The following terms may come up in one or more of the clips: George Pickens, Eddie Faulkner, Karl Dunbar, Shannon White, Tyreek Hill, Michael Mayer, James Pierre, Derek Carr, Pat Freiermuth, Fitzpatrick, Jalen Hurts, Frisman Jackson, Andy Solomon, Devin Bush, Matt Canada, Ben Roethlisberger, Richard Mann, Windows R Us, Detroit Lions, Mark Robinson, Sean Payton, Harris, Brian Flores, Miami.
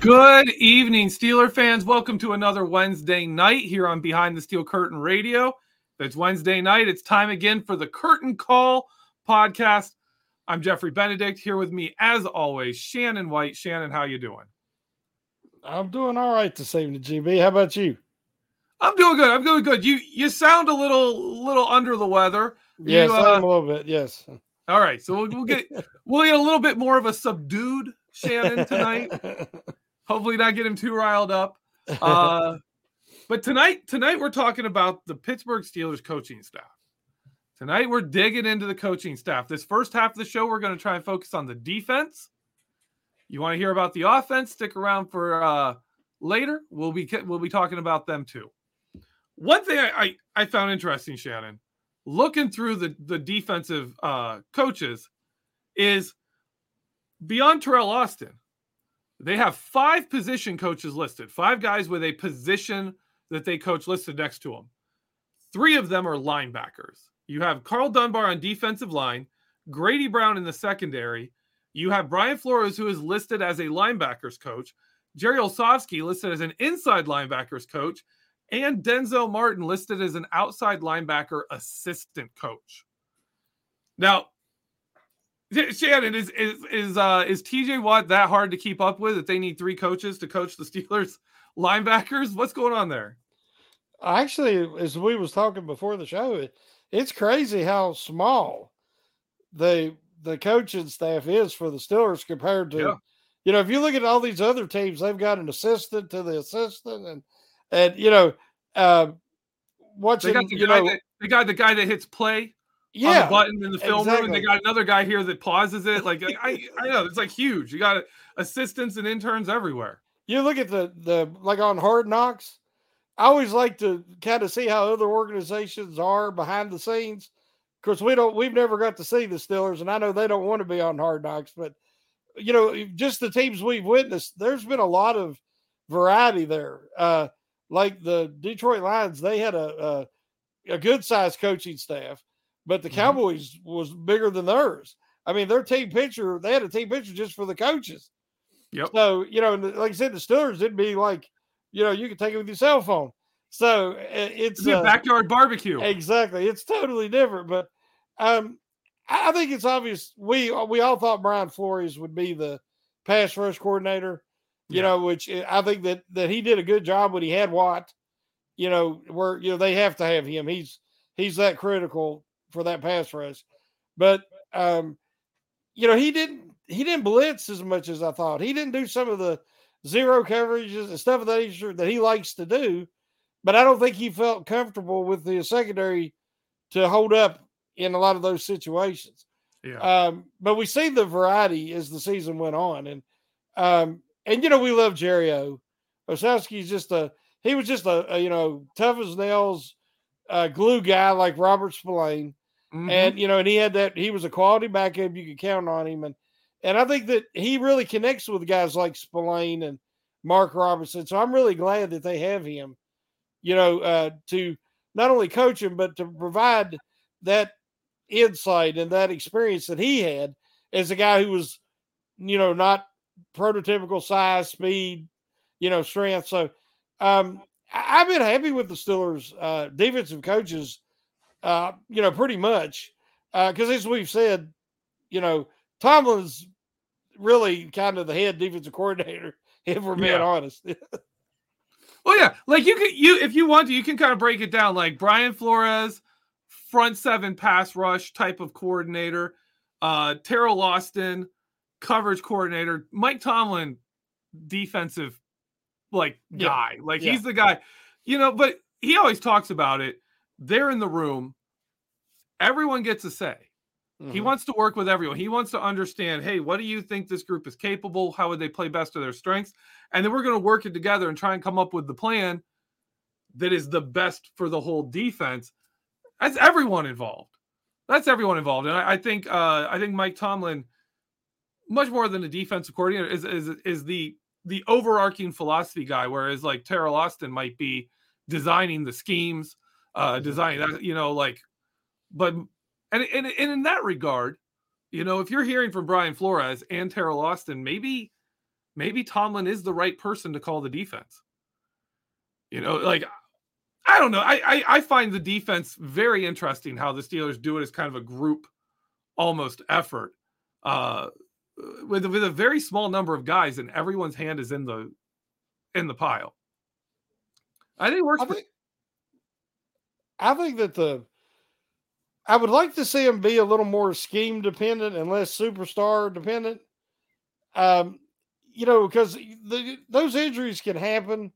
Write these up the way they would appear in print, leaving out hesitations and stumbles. Good evening, Steeler fans. Welcome to another Wednesday night here on Behind the Steel Curtain Radio. It's Wednesday night. It's time again for the Curtain Call podcast. I'm Jeffrey Benedict. Here with me, as always, Shannon White. Shannon, how you doing? I'm doing all right this evening, GB. How about you? I'm doing good. You sound a little under the weather. Yes, I'm a little bit. Yes. All right. So we'll get a little bit more of a subdued Shannon tonight. Hopefully not get him too riled up. But tonight we're talking about the Pittsburgh Steelers coaching staff. Tonight we're digging into the coaching staff. This first half of the show, we're going to try and focus on the defense. You want to hear about the offense? Stick around for later. We'll be talking about them too. One thing I found interesting, Shannon, looking through the defensive coaches is beyond Teryl Austin. They have 5 position coaches listed, 5 guys with a position that they coach listed next to them. 3 of them are linebackers. You have Karl Dunbar on defensive line, Grady Brown in the secondary. You have Brian Flores, who is listed as a linebackers coach, Jerry Olsavsky listed as an inside linebackers coach, and Denzel Martin listed as an outside linebacker assistant coach. Now, Shannon, is TJ Watt that hard to keep up with that they need 3 coaches to coach the Steelers linebackers? What's going on there? Actually, as we was talking before the show, it's crazy how small the coaching staff is for the Steelers compared to, you know, if you look at all these other teams, they've got an assistant to the assistant and you know, watching, they got the guy that hits play. Yeah, the button in the film exactly. Room, and they got another guy here that pauses it. Like I know it's like huge. You got assistants and interns everywhere. You look at the like on Hard Knocks. I always like to kind of see how other organizations are behind the scenes. Of course, we've never got to see the Steelers, and I know they don't want to be on Hard Knocks, but you know, just the teams we've witnessed, there's been a lot of variety there. Like the Detroit Lions, they had a good sized coaching staff. But the Cowboys was bigger than theirs. I mean, their team picture, they had a team picture just for the coaches. Yep. So, you know, like I said, the Steelers, it'd be like, you know, you could take it with your cell phone. So it's a backyard barbecue. Exactly. It's totally different. But I think it's obvious. We all thought Brian Flores would be the pass rush coordinator. you know, which I think that he did a good job when he had Watt, you know, where, you know, they have to have him. He's that critical for that pass rush. But, you know, he didn't blitz as much as I thought. He didn't do some of the zero coverages and stuff that he likes to do, but I don't think he felt comfortable with the secondary to hold up in a lot of those situations. Yeah. But we see the variety as the season went on. And you know, we love Jerry O. Olsavsky's he was just a you know, tough as nails, glue guy like Robert Spillane. Mm-hmm. And, you know, and he was a quality backup. You could count on him. And I think that he really connects with guys like Spillane and Mark Robinson. So I'm really glad that they have him, you know, to not only coach him, but to provide that insight and that experience that he had as a guy who was, you know, not prototypical size, speed, you know, strength. So I've been happy with the Steelers defensive coaches, you know, pretty much. Because as we've said, you know, Tomlin's really kind of the head defensive coordinator, if we're being honest. Well, yeah, like if you want to, you can kind of break it down like Brian Flores, front seven pass rush type of coordinator, Teryl Austin, coverage coordinator, Mike Tomlin, defensive guy. Like he's the guy, you know, but he always talks about it. They're in the room. Everyone gets a say. Mm-hmm. He wants to work with everyone. He wants to understand, hey, what do you think this group is capable? How would they play best to their strengths? And then we're going to work it together and try and come up with the plan that is the best for the whole defense. That's everyone involved. And I think Mike Tomlin, much more than a defensive coordinator, is the overarching philosophy guy, whereas like Teryl Austin might be designing the schemes, And in that regard, you know, if you're hearing from Brian Flores and Teryl Austin, maybe Tomlin is the right person to call the defense. You know, like, I don't know. I find the defense very interesting how the Steelers do it as kind of a group almost effort with a very small number of guys, and everyone's hand is in the pile. I think it works. I would like to see him be a little more scheme dependent and less superstar dependent. You know, because those injuries can happen.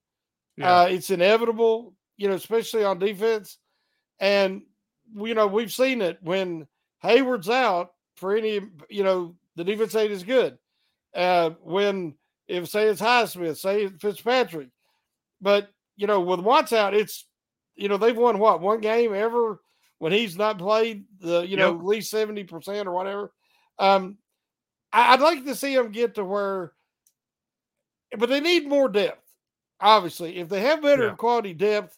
Yeah. It's inevitable, you know, especially on defense. And, you know, we've seen it when Hayward's out for any, you know, the defense aid is good. Say it's Highsmith, say it's Fitzpatrick. But, you know, with Watt's out, it's, you know, they've won one game ever when he's not played the, you know, at least 70% or whatever. I'd like to see him get to where, but they need more depth. Obviously, if they have better quality depth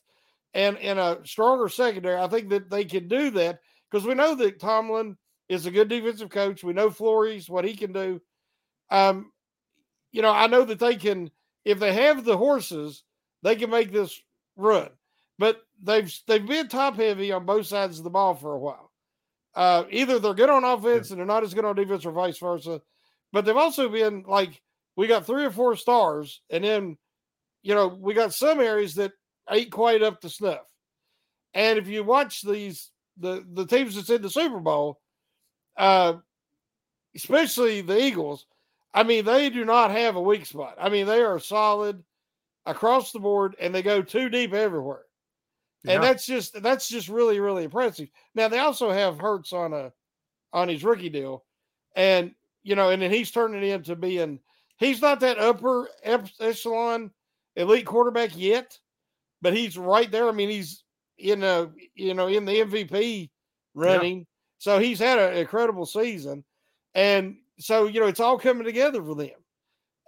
and a stronger secondary, I think that they can do that because we know that Tomlin is a good defensive coach. We know Flores, what he can do. You know, I know that they can, if they have the horses, they can make this run. But they've been top heavy on both sides of the ball for a while. Either they're good on offense and they're not as good on defense, or vice versa. But they've also been like we got 3 or 4 stars, and then you know we got some areas that ain't quite up to snuff. And if you watch the teams that's in the Super Bowl, especially the Eagles, I mean they do not have a weak spot. I mean they are solid across the board, and they go too deep everywhere. And that's just really, really impressive. Now they also have Hurts on his rookie deal. And, you know, and then he's turning into being, he's not that upper echelon elite quarterback yet, but he's right there. I mean, he's in the MVP running. Yeah. So he's had an incredible season. And so, you know, it's all coming together for them.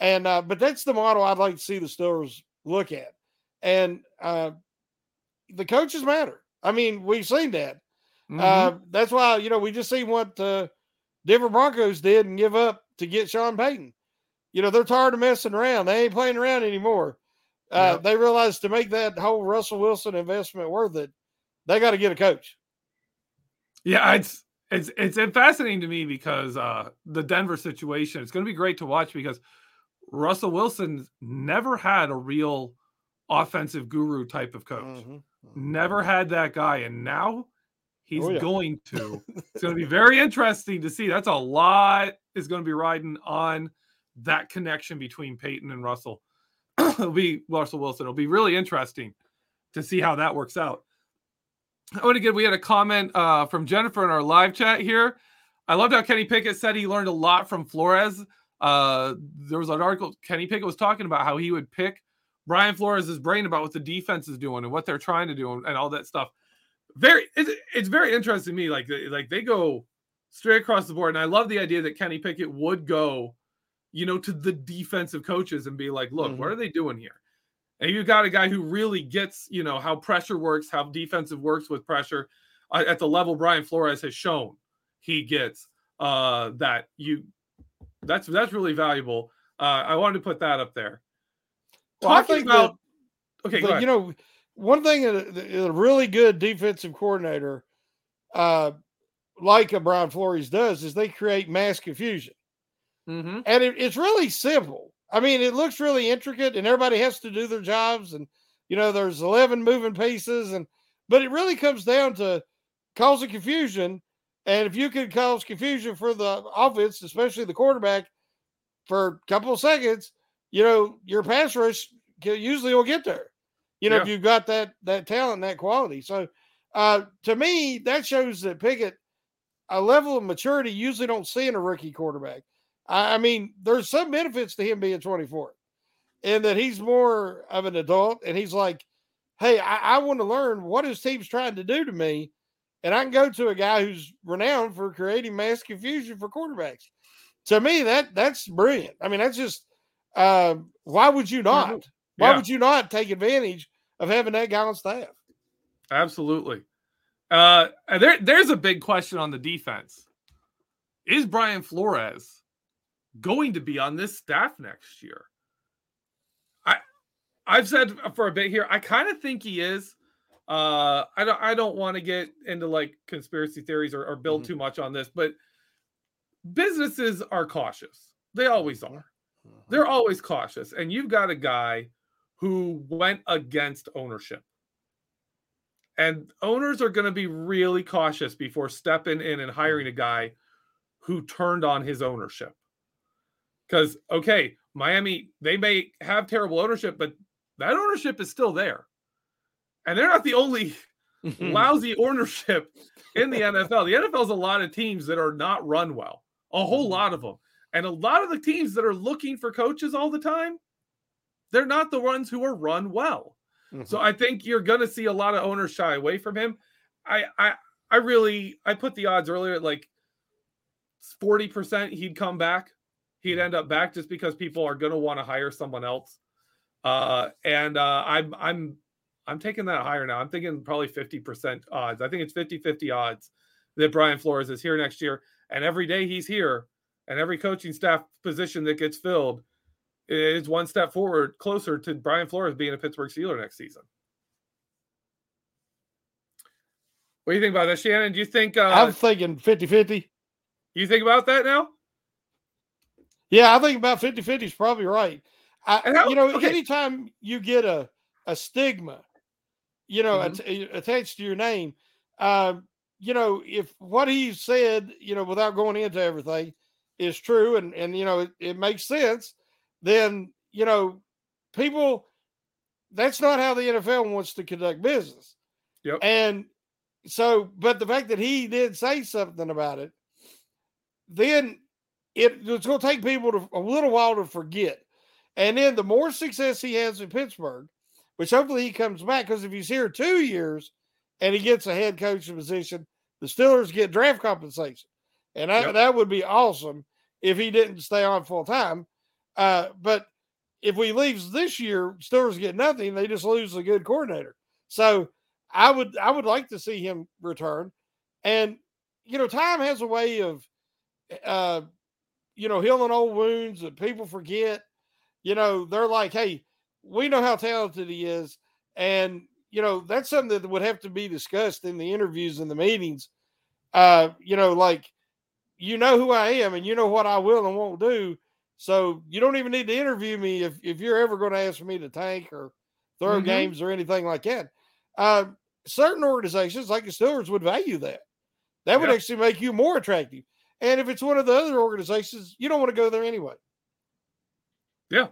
And, but that's the model I'd like to see the Steelers look at. And, the coaches matter. I mean, we've seen that. Mm-hmm. That's why, you know, we just see what the Denver Broncos did and give up to get Sean Payton. You know, they're tired of messing around. They ain't playing around anymore. They realized to make that whole Russell Wilson investment worth it, they got to get a coach. Yeah, it's fascinating to me because the Denver situation, it's going to be great to watch because Russell Wilson's never had a real offensive guru type of coach. Never had that guy, and now he's going to. It's going to be very interesting to see. That's a lot is going to be riding on that connection between Peyton and Russell. It'll be Russell Wilson. It'll be really interesting to see how that works out. Oh, and again, we had a comment from Jennifer in our live chat here. I loved how Kenny Pickett said he learned a lot from Flores. There was an article Kenny Pickett was talking about how he would pick Brian Flores' brain about what the defense is doing and what they're trying to do and all that stuff. It's very interesting to me. Like they go straight across the board. And I love the idea that Kenny Pickett would go, you know, to the defensive coaches and be like, look, what are they doing here? And you've got a guy who really gets, you know, how pressure works, how defensive works with pressure at the level Brian Flores has shown. He gets that's really valuable. I wanted to put that up there. Well, talking about go ahead. You know, one thing a really good defensive coordinator, like a Brian Flores does, is they create mass confusion, and it's really simple. I mean, it looks really intricate, and everybody has to do their jobs, and you know, there's 11 moving pieces, but it really comes down to causing confusion. And if you could cause confusion for the offense, especially the quarterback, for a couple of seconds, you know, your pass rush usually will get there, you know, if you've got that talent, that quality. So to me, that shows that Pickett, a level of maturity you usually don't see in a rookie quarterback. I mean, there's some benefits to him being 24 and that he's more of an adult. And he's like, hey, I want to learn what his team's trying to do to me. And I can go to a guy who's renowned for creating mass confusion for quarterbacks. To me, that's brilliant. I mean, that's just why would you not? Why would you not take advantage of having that guy on staff? Absolutely. There's a big question on the defense. Is Brian Flores going to be on this staff next year? I've said for a bit here, I kind of think he is. I don't want to get into like conspiracy theories or build too much on this, but businesses are cautious. They always are. They're always cautious. And you've got a guy who went against ownership, and owners are going to be really cautious before stepping in and hiring a guy who turned on his ownership. Because, okay, Miami, they may have terrible ownership, but that ownership is still there. And they're not the only lousy ownership in the NFL. The NFL is a lot of teams that are not run well, a whole lot of them. And a lot of the teams that are looking for coaches all the time, they're not the ones who are run well. So I think you're going to see a lot of owners shy away from him. I put the odds earlier at like 40% he'd come back. He'd end up back just because people are going to want to hire someone else. I'm taking that higher now. I'm thinking probably 50% odds. I think it's 50-50 odds that Brian Flores is here next year. And every day he's here and every coaching staff position that gets filled is one step forward closer to Brian Flores being a Pittsburgh Steeler next season. What do you think about that, Shannon? Do you think I'm thinking 50-50. You think about that now? Yeah, I think about 50-50 is probably right. Anytime you get a stigma, you know, attached to your name. You know, if what he said, you know, without going into everything is true and you know, it makes sense, then, you know, people, that's not how the NFL wants to conduct business. Yep. And so, but the fact that he did say something about it, then it's going to take people a little while to forget. And then the more success he has in Pittsburgh, which hopefully he comes back, because if he's here 2 years and he gets a head coaching position, the Steelers get draft compensation. And that would be awesome if he didn't stay on full time. But if he leaves this year, Steelers get nothing. They just lose a good coordinator. So I would like to see him return. And, you know, time has a way of, you know, healing old wounds that people forget. You know, they're like, hey, we know how talented he is. And, you know, that's something that would have to be discussed in the interviews and the meetings. You know, like, you know who I am and you know what I will and won't do. So you don't even need to interview me if you're ever going to ask me to tank or throw games or anything like that. Certain organizations like the Steelers would value that. That would actually make you more attractive. And if it's one of the other organizations, you don't want to go there anyway. Yeah.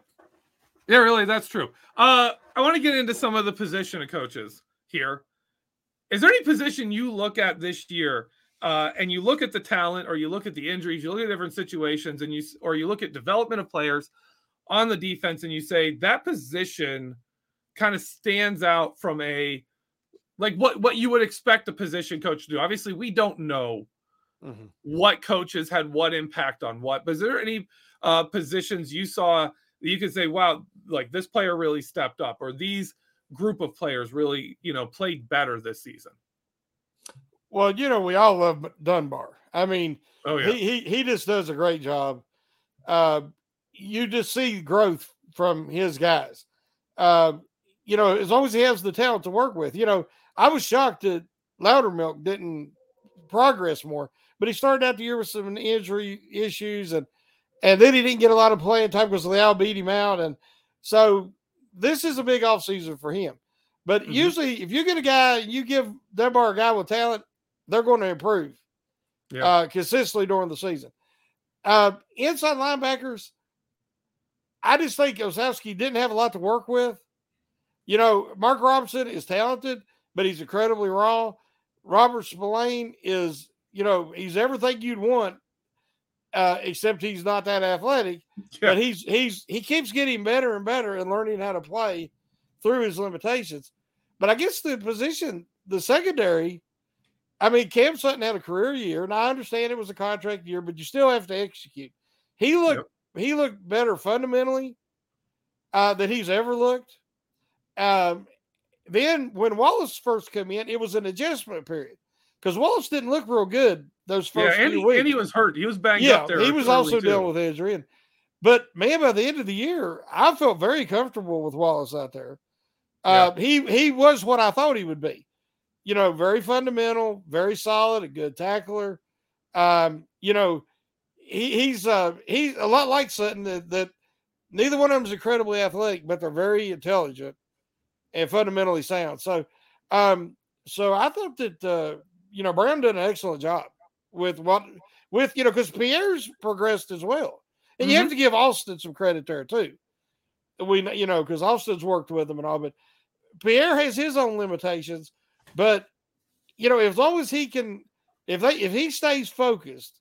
Yeah, really, that's true. I want to get into some of the position of coaches here. Is there any position you look at this year and you look at the talent or you look at the injuries, you look at different situations, and you look at development of players on the defense and you say that position kind of stands out from a like what you would expect a position coach to do? Obviously, we don't know what coaches had what impact on what, but is there any positions you saw that you could say, wow, like this player really stepped up or these group of players really, you know, played better this season? Well, you know, we all love Dunbar. I mean, he just does a great job. You just see growth from his guys. You know, as long as he has the talent to work with. You know, I was shocked that Loudermilk didn't progress more, but he started out the year with some injury issues and then he didn't get a lot of playing time because Leal beat him out. And so this is a big offseason for him. But usually if you get a guy, you give Dunbar a guy with talent, they're going to improve consistently during the season. Inside linebackers, I just think Olsavsky didn't have a lot to work with. You know, Mark Robinson is talented, but he's incredibly raw. Robert Spillane is, you know, he's everything you'd want, except he's not that athletic. Yeah. But he keeps getting better and better and learning how to play through his limitations. But I guess the position, the secondary, I mean, Cam Sutton had a career year, and I understand it was a contract year, but you still have to execute. He looked better fundamentally than he's ever looked. Then when Wallace first came in, it was an adjustment period because Wallace didn't look real good those first few weeks. And he was hurt. He was banged up there. He was also dealing with injury. But, man, by the end of the year, I felt very comfortable with Wallace out there. He was what I thought he would be. You know, very fundamental, very solid, a good tackler. You know, he's a lot like Sutton that neither one of them is incredibly athletic, but they're very intelligent and fundamentally sound. So I thought that, you know, Brown did an excellent job because Pierre's progressed as well. And you have to give Austin some credit there too. Because Austin's worked with him and all, but Pierre has his own limitations, but you know, as long as he can, if he stays focused,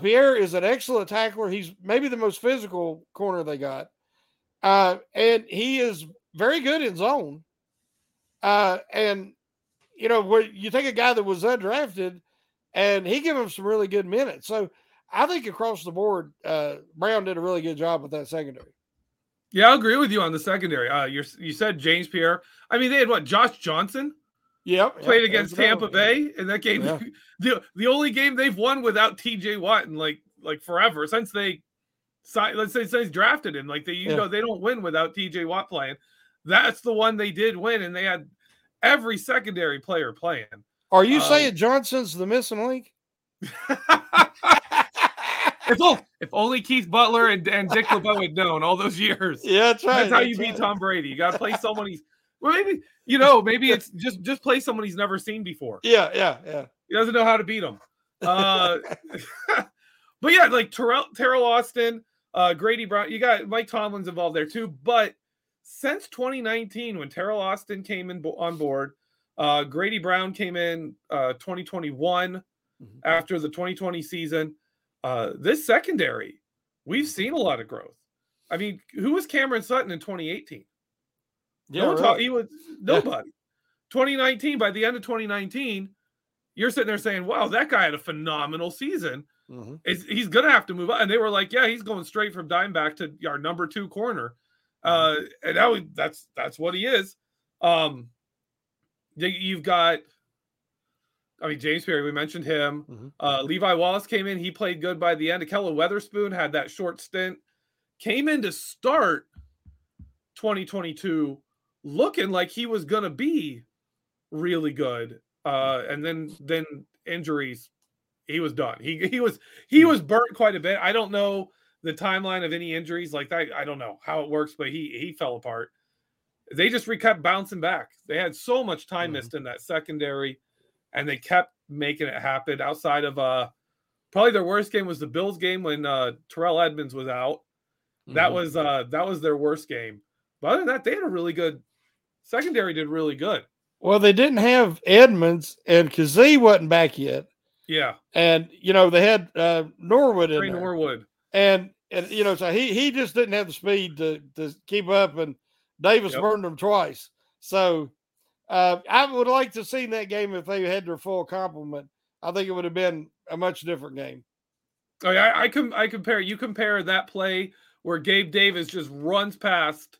Pierre is an excellent tackler. He's maybe the most physical corner they got. And he is very good in zone. And, you know, where you take a guy that was undrafted and he gave him some really good minutes. So I think across the board, Brown did a really good job with that secondary. Yeah, I agree with you on the secondary. You said James Pierre. I mean, they had Josh Johnson? Yep. Played against Tampa Bay in that game. Yeah. The only game they've won without TJ Watt in like forever since they since drafted him. Like they they don't win without TJ Watt playing. That's the one they did win, and they had every secondary player playing. Are you saying Johnson's the missing link? If only Keith Butler and Dick LeBeau had known all those years. Yeah, that's right. That's how you beat Tom Brady. You got to play someone he's maybe it's just play someone he's never seen before. Yeah. He doesn't know how to beat him. But yeah, like Terrell Austin, Grady Brown. You got Mike Tomlin's involved there too. But since 2019, when Terrell Austin came in on board, Grady Brown came in 2021 after the 2020 season. This secondary, we've seen a lot of growth. I mean, who was Cameron Sutton in 2018? He was nobody. 2019, by the end of 2019, you're sitting there saying, wow, that guy had a phenomenal season. He's going to have to move up. And they were like, yeah, he's going straight from dime back to our number two corner. And now that's what he is. You've got, I mean, James Pierre, we mentioned him. Levi Wallace came in. He played good by the end. Akella Weatherspoon had that short stint. Came in to start 2022 looking like he was going to be really good. And then injuries, he was done. He was burnt quite a bit. I don't know the timeline of any injuries, like I don't know how it works, but he fell apart. They just kept bouncing back. They had so much time missed in that secondary, and they kept making it happen. Outside of probably their worst game was the Bills game when Terrell Edmunds was out. That was their worst game. But other than that, they had a really good secondary. Did really good. Well, they didn't have Edmunds, and Kazee wasn't back yet. Yeah, and they had Norwood in there. Norwood, and so he just didn't have the speed to keep up, and Davis burned him twice. So I would like to have seen that game if they had their full complement. I think it would have been a much different game. Oh yeah, I compare that play where Gabe Davis just runs past.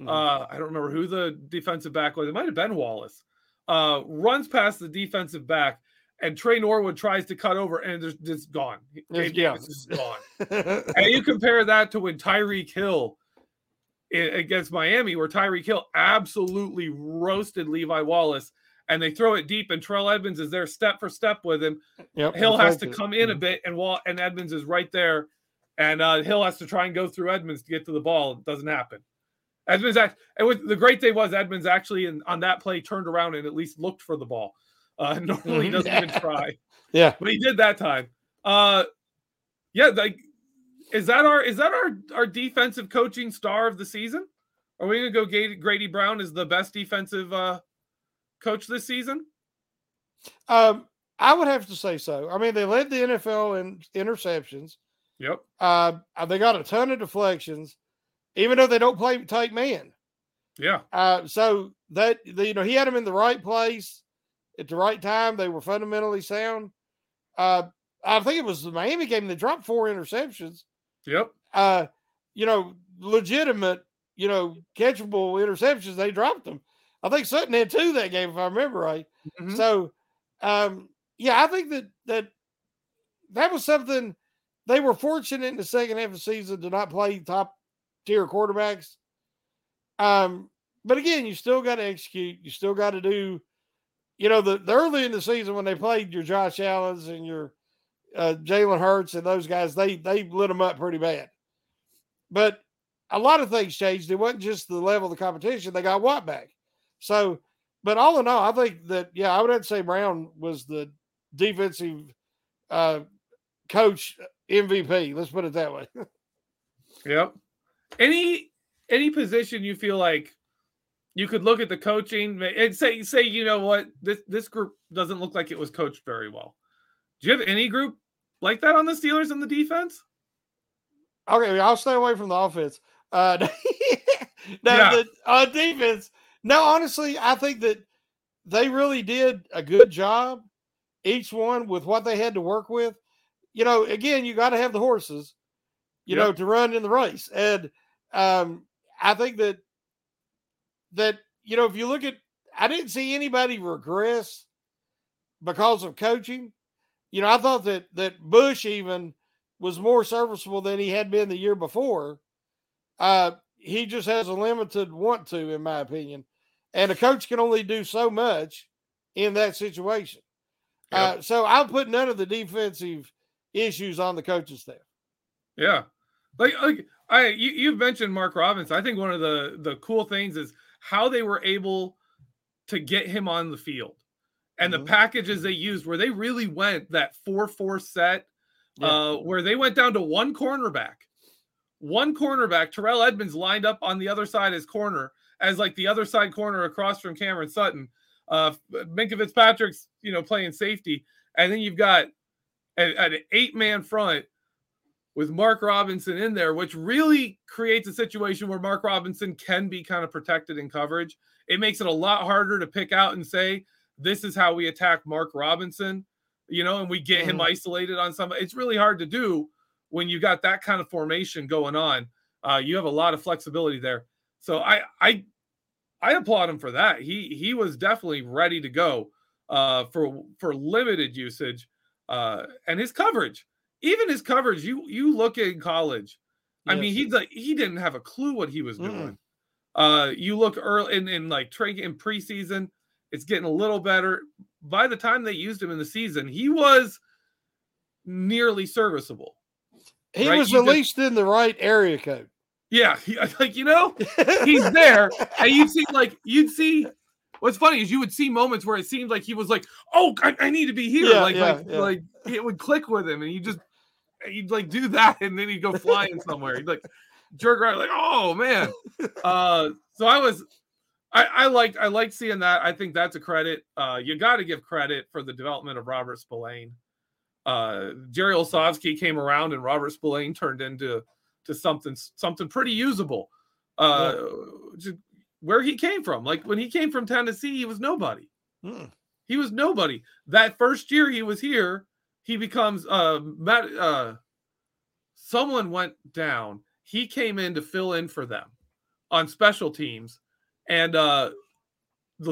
I don't remember who the defensive back was. It might have been Wallace. Runs past the defensive back. And Trey Norwood tries to cut over, and it's just gone. It's gone. And you compare that to when Tyreek Hill against Miami, where Tyreek Hill absolutely roasted Levi Wallace, and they throw it deep, and Terrell Edmunds is there step for step with him. Yep, Hill has to come in a bit, and Edmunds is right there, and Hill has to try and go through Edmunds to get to the ball. It doesn't happen. The great thing was Edmunds actually, on that play, turned around and at least looked for the ball. Normally he doesn't even try. Yeah. But he did that time. Is that our defensive coaching star of the season? Are we going to go Grady Brown as the best defensive coach this season? I would have to say so. I mean, they led the NFL in interceptions. Yep. They got a ton of deflections, even though they don't take man. Yeah. So that, he had them in the right place. At the right time, they were fundamentally sound. I think it was the Miami game. They dropped 4 interceptions. Yep. Legitimate, catchable interceptions. They dropped them. I think Sutton had 2 that game, if I remember right. Mm-hmm. So, I think that was something. They were fortunate in the second half of the season to not play top-tier quarterbacks. But, again, you still got to execute. You still got to do. The early in the season when they played your Josh Allen's and your Jalen Hurts and those guys, they lit them up pretty bad. But a lot of things changed. It wasn't just the level of the competition. They got Watt back. So, but all in all, I think that, I would have to say Brown was the defensive coach MVP. Let's put it that way. Yep. Any position you feel like you could look at the coaching and say, you know what, this group doesn't look like it was coached very well. Do you have any group like that on the Steelers in the defense? Okay, I'll stay away from the offense. On defense, no, honestly, I think that they really did a good job, each one with what they had to work with. Again, you got to have the horses, you know, to run in the race. And I think that, if you look at, I didn't see anybody regress because of coaching. I thought that Bush even was more serviceable than he had been the year before. He just has a limited want to, in my opinion. And a coach can only do so much in that situation. Yep. So I'll put none of the defensive issues on the coaching staff. Yeah. You've mentioned Mark Robinson. I think one of the cool things is how they were able to get him on the field and the packages they used where they really went that 4-4 set where they went down to one cornerback. Terrell Edmunds lined up on the other side the other side corner across from Cameron Sutton. Minka Fitzpatrick's, playing safety. And then you've got an 8-man front with Mark Robinson in there, which really creates a situation where Mark Robinson can be kind of protected in coverage. It makes it a lot harder to pick out and say, this is how we attack Mark Robinson, and we get him isolated on somebody. It's really hard to do when you got that kind of formation going on. You have a lot of flexibility there. So I applaud him for that. He was definitely ready to go for limited usage and his coverage. Even his coverage, you look at in college. I mean, he didn't have a clue what he was doing. You look early in preseason, it's getting a little better. By the time they used him in the season, he was nearly serviceable. He right? was at least in the right area code. Yeah, he's there, and you'd see. What's funny is you would see moments where it seemed like he was like, "Oh, I need to be here," like it would click with him, and you'd like do that, and then he'd go flying somewhere. He'd like jerk around, like, "Oh man!" So I liked seeing that. I think that's a credit. You got to give credit for the development of Robert Spillane. Jerry Olsavsky came around, and Robert Spillane turned into something pretty usable. Where he came from. Like when he came from Tennessee, he was nobody. He was nobody. That first year he was here, he becomes someone went down. He came in to fill in for them on special teams. And the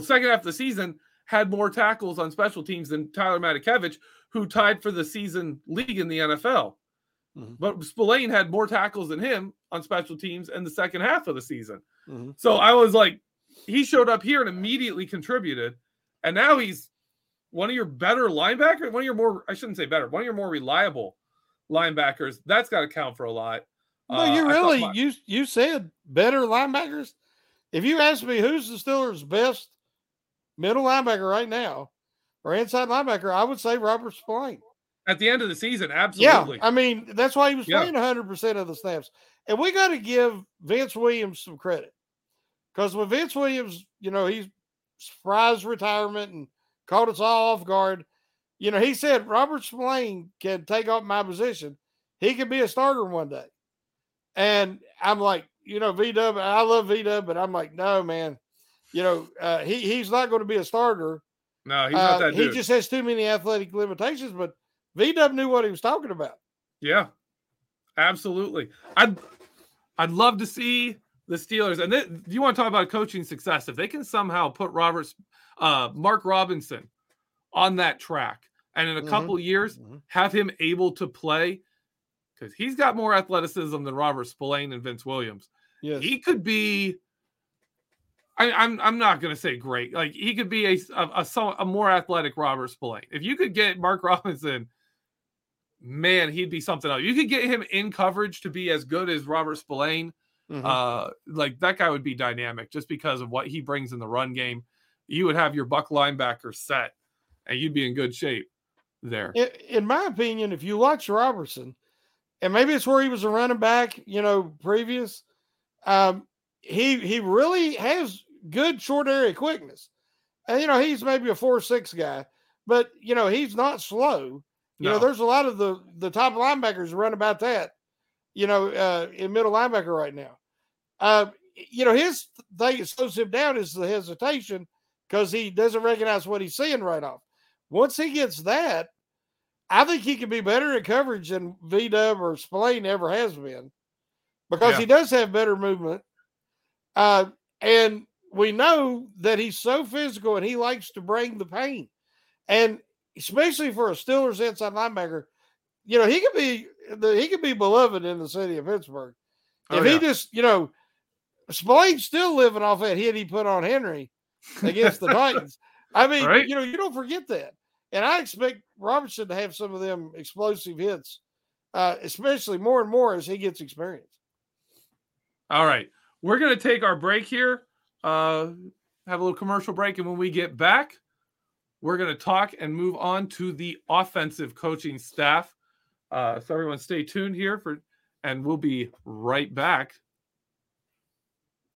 second half of the season had more tackles on special teams than Tyler Matakevich, who tied for the season league in the NFL. Mm-hmm. But Spillane had more tackles than him on special teams in the second half of the season. Mm-hmm. So I was like, he showed up here and immediately contributed. And now he's one of your better linebackers, one of your more reliable linebackers. That's got to count for a lot. No, you said better linebackers. If you ask me who's the Steelers' best middle linebacker right now or inside linebacker, I would say Robert Spillane. At the end of the season, absolutely. Yeah, I mean, that's why he was playing 100% of the snaps. And we got to give Vince Williams some credit. Because with Vince Williams, he's surprised retirement and caught us all off guard. He said, Robert Spillane can take up my position. He could be a starter one day. And I'm like, V-Dub, I love V-Dub, but I'm like, no, man. He's not going to be a starter. No, he's not that dude. He just has too many athletic limitations, but V-Dub knew what he was talking about. Yeah, absolutely. I'd love to see the Steelers. And you want to talk about coaching success. If they can somehow put Mark Robinson on that track and in a couple years have him able to play, because he's got more athleticism than Robert Spillane and Vince Williams. Yes. He could be – I'm not going to say great. Like, he could be a more athletic Robert Spillane. If you could get Mark Robinson – man, he'd be something else. You could get him in coverage to be as good as Robert Spillane. Like that guy would be dynamic just because of what he brings in the run game. You would have your buck linebacker set and you'd be in good shape there. In my opinion, if you watch Robertson, and maybe it's where he was a running back, previous, he really has good short area quickness. And, he's maybe a 4.6 guy, but, he's not slow. There's a lot of the top linebackers run about that, in middle linebacker right now. His thing that slows him down is the hesitation because he doesn't recognize what he's seeing right off. Once he gets that, I think he can be better at coverage than V-Dub or Spillane ever has been because he does have better movement. And we know that he's so physical and he likes to bring the pain. And especially for a Steelers inside linebacker, he could be beloved in the city of Pittsburgh. He just, Spillane's still living off that hit he put on Henry against the Titans. I mean, right? You don't forget that. And I expect Robertson to have some of them explosive hits, especially more and more as he gets experience. All right. We're going to take our break here, have a little commercial break, and when we get back, we're going to talk and move on to the offensive coaching staff. So everyone stay tuned here and we'll be right back.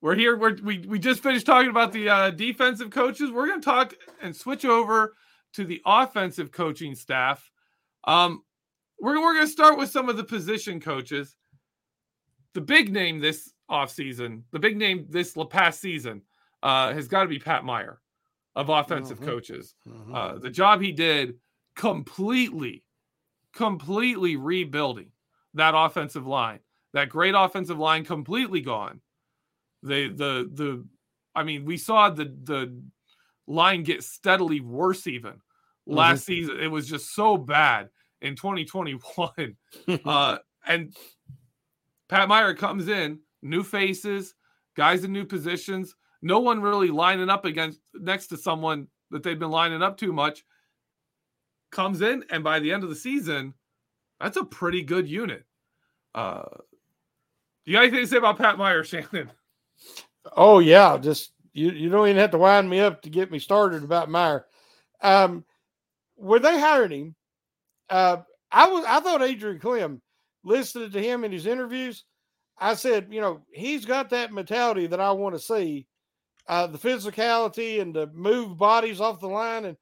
We're here. We just finished talking about the defensive coaches. We're going to talk and switch over to the offensive coaching staff. We're going to start with some of the position coaches. The big name this offseason, the big name this past season has got to be Pat Mayer of offensive coaches. The job he did completely rebuilding that offensive line. That great offensive line completely gone. We saw the line get steadily worse even last season. It was just so bad in 2021. And Pat Mayer comes in, new faces, guys in new positions, no one really lining up against next to someone that they've been lining up too much, comes in, and by the end of the season, that's a pretty good unit. You got anything to say about Pat Mayer, Shannon? Oh, yeah. Just you don't even have to wind me up to get me started about Mayer. When they hired him, I thought Adrian Clem, listened to him in his interviews. I said, he's got that mentality that I want to see, the physicality and to move bodies off the line. And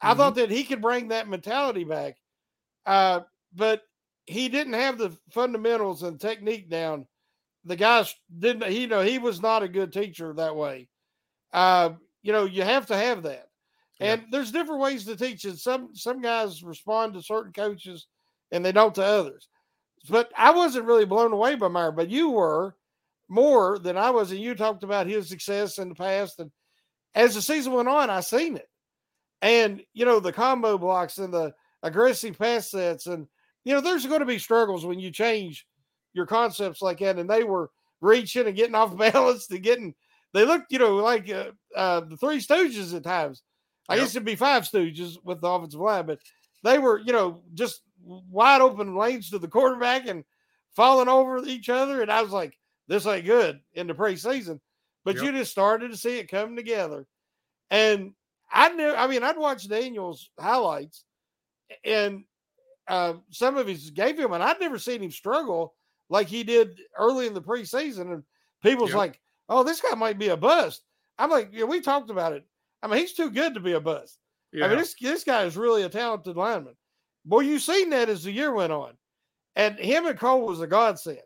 I thought that he could bring that mentality back. But he didn't have the fundamentals and technique down. The guys didn't, he was not a good teacher that way. You have to have that. And there's different ways to teach it. Some guys respond to certain coaches and they don't to others. But I wasn't really blown away by Mayer, but you were more than I was. And you talked about his success in the past. And as the season went on, I seen it. And, the combo blocks and the aggressive pass sets. And, there's going to be struggles when you change your concepts like that, and they were reaching and getting off balance to they looked, like the Three Stooges at times. I guess it'd be Five Stooges with the offensive line, but they were, just wide open lanes to the quarterback and falling over each other. And I was like, this ain't good in the preseason, but you just started to see it come together. And I'd watch Daniels highlights and some of his gave him, and I'd never seen him struggle like he did early in the preseason. And people's like, oh, this guy might be a bust. I'm like, we talked about it. I mean, he's too good to be a bust. Yeah. I mean, this guy is really a talented lineman. Boy, you've seen that as the year went on. And him and Cole was a godsend.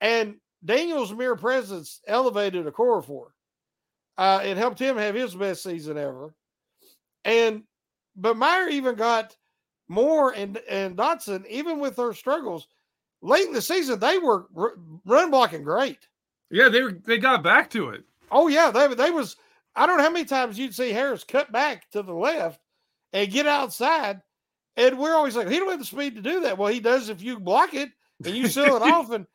And Daniel's mere presence elevated a core for him. It helped him have his best season ever. But Mayer even got Moore and Dotson, even with their struggles, late in the season, they were run blocking great. Yeah, they got back to it. Oh, yeah. They was – I don't know how many times you'd see Harris cut back to the left and get outside, and we're always like, he don't have the speed to do that. Well, he does if you block it and you seal it off, and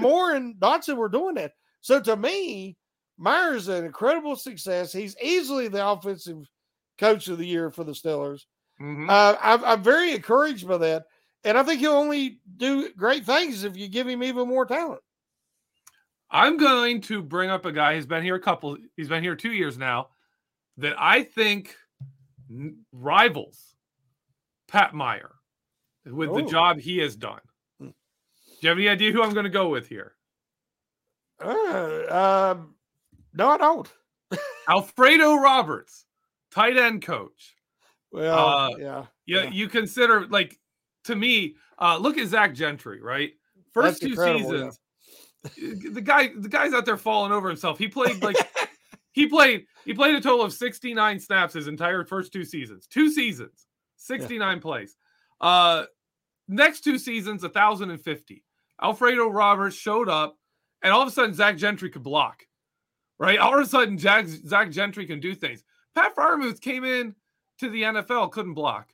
Moore and Dotson were doing that. So, to me, Mayer is an incredible success. He's easily the offensive coach of the year for the Steelers. I'm very encouraged by that. And I think he'll only do great things if you give him even more talent. I'm going to bring up a guy who's been here he's been here 2 years now, that I think rivals Pat Mayer with the job he has done. Do you have any idea who I'm going to go with here? No, I don't. Alfredo Roberts, tight end coach. Well, you consider to me, look at Zach Gentry, right? First two seasons, the guy's out there falling over himself. He played he played a total of 69 snaps his entire first two seasons. 69 plays. Next two seasons, 1,050. Alfredo Roberts showed up, and all of a sudden Zach Gentry could block, right? All of a sudden Zach Gentry can do things. Pat Freiermuth came in to the NFL, couldn't block.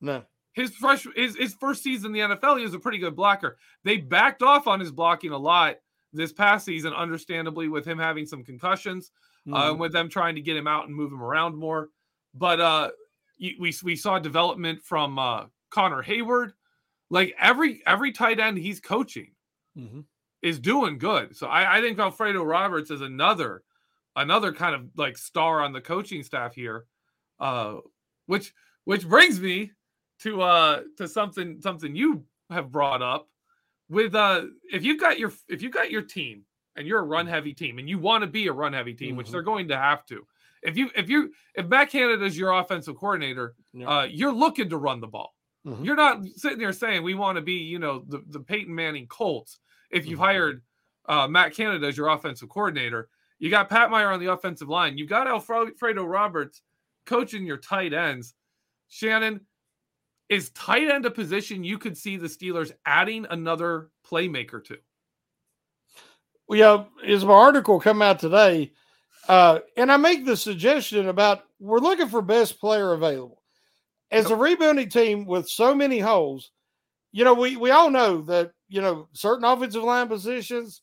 No. His first season in the NFL, he was a pretty good blocker. They backed off on his blocking a lot this past season, understandably, with him having some concussions, and with them trying to get him out and move him around more. But we saw development from Connor Hayward. Every tight end he's coaching is doing good. So I think Alfredo Roberts is another another kind of like star on the coaching staff here, which brings me to something you have brought up with if you got your team and you're a run heavy team and you want to be a run heavy team, mm-hmm. which they're going to have to. If Matt Canada's your offensive coordinator, yeah. You're looking to run the ball. Mm-hmm. You're not sitting there saying we want to be, the Peyton Manning Colts. If you've mm-hmm. hired Matt Canada as your offensive coordinator, you got Pat Mayer on the offensive line. You got Alfredo Roberts coaching your tight ends. Shannon, is tight end a position you could see the Steelers adding another playmaker to? Well, yeah, is my article come out today? And I make the suggestion about we're looking for best player available. As a rebuilding team with so many holes, we all know that, certain offensive line positions,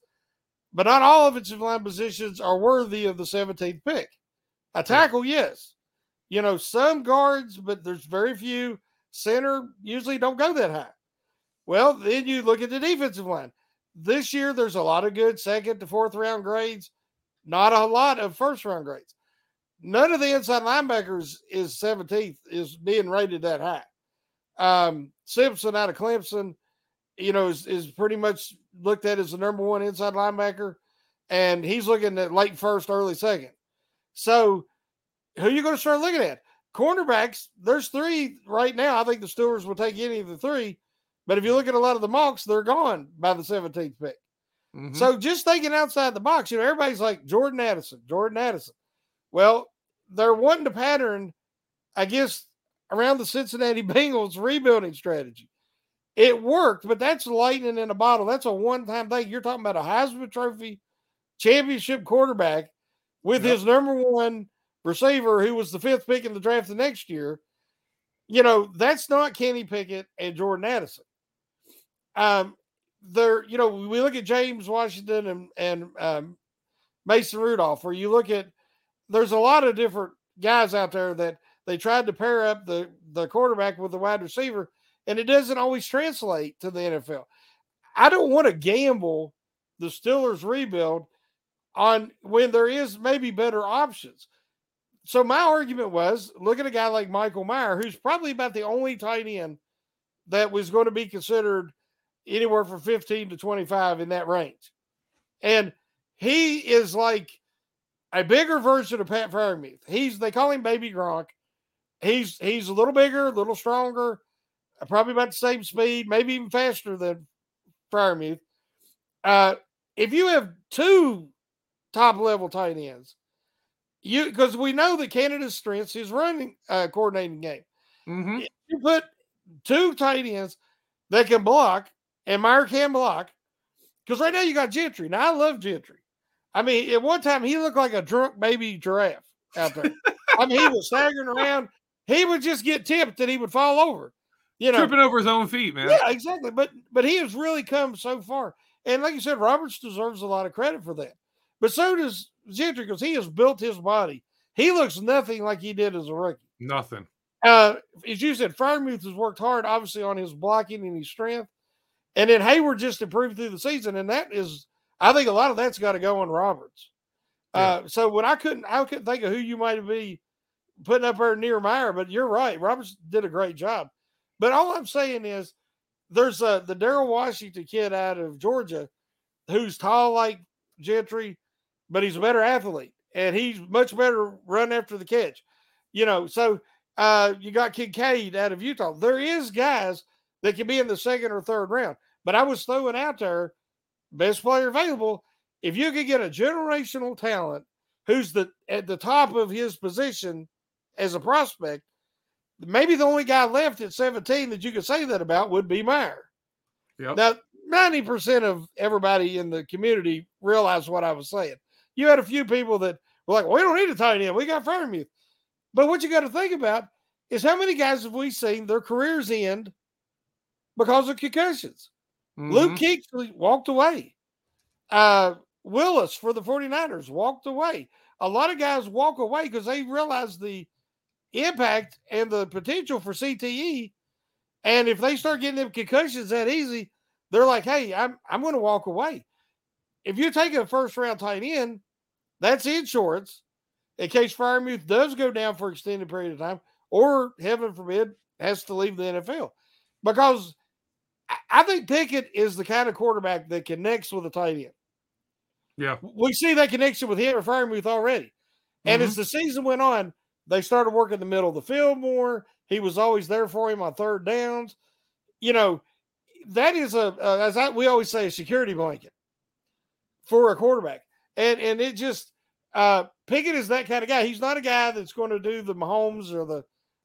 but not all offensive line positions are worthy of the 17th pick. A tackle, yes. Some guards, but there's very few. Center usually don't go that high. Well, then you look at the defensive line. This year, there's a lot of good second to fourth round grades. Not a lot of first-round grades. None of the inside linebackers is 17th, is being rated that high. Simpson out of Clemson, is pretty much looked at as the number one inside linebacker, and he's looking at late first, early second. So who are you going to start looking at? Cornerbacks, there's three right now. I think the Steelers will take any of the three, but if you look at a lot of the mocks, they're gone by the 17th pick. Mm-hmm. So just thinking outside the box, everybody's like Jordan Addison. Well, they're wanting to pattern, I guess, around the Cincinnati Bengals rebuilding strategy. It worked, but that's lightning in a bottle. That's a one-time thing. You're talking about a Heisman Trophy championship quarterback with yep. his number one receiver who was the fifth pick in the draft the next year. That's not Kenny Pickett and Jordan Addison. There, we look at James Washington and Mason Rudolph, where you look at there's a lot of different guys out there that they tried to pair up the quarterback with the wide receiver, and it doesn't always translate to the NFL. I don't want to gamble the Steelers rebuild on when there is maybe better options. So my argument was look at a guy like Michael Mayer, who's probably about the only tight end that was going to be considered anywhere from 15 to 25 in that range. And he is like a bigger version of Pat Freiermuth. They call him Baby Gronk. He's a little bigger, a little stronger, probably about the same speed, maybe even faster than Freiermuth. If you have two top-level tight ends, because we know that Canada's strengths is running coordinating game. Mm-hmm. If you put two tight ends that can block, and Mayer can block, because right now you got Gentry. Now, I love Gentry. I mean, at one time, he looked like a drunk baby giraffe out there. I mean, he was staggering around. He would just get tipped and he would fall over. Tripping over his own feet, man. Yeah, exactly. But he has really come so far. And like you said, Roberts deserves a lot of credit for that. But so does Gentry, because he has built his body. He looks nothing like he did as a rookie. Nothing. As you said, Freiermuth has worked hard, obviously, on his blocking and his strength. And then Hayward just improved through the season, and that is, I think, a lot of that's got to go on Roberts. Yeah. So when I couldn't think of who you might be putting up there near Mayer, but you're right, Roberts did a great job. But all I'm saying is, there's the Darrell Washington kid out of Georgia, who's tall like Gentry, but he's a better athlete, and he's much better run after the catch. So you got Kincaid out of Utah. There is guys that can be in the second or third round. But I was throwing out there, best player available. If you could get a generational talent who's at the top of his position as a prospect, maybe the only guy left at 17 that you could say that about would be Mayer. Yep. Now, 90% of everybody in the community realized what I was saying. You had a few people that were like, we don't need a tight end. We got Freiermuth. But what you got to think about is how many guys have we seen their careers end because of concussions. Mm-hmm. Luke Kuechly walked away. Willis for the 49ers walked away. A lot of guys walk away because they realize the impact and the potential for CTE. And if they start getting them concussions that easy, they're like, hey, I'm going to walk away. If you take a first-round tight end, That's insurance in case Freiermuth does go down for an extended period of time or, heaven forbid, has to leave the NFL. Because I think Pickett is the kind of quarterback that connects with a tight end. Yeah. We see that connection with him and Freiermuth already. And as the season went on, they started working the middle of the field more. He was always there for him on third downs. You know, that is we always say, a security blanket for a quarterback. And it just, Pickett is that kind of guy. He's not a guy that's going to do the Mahomes or the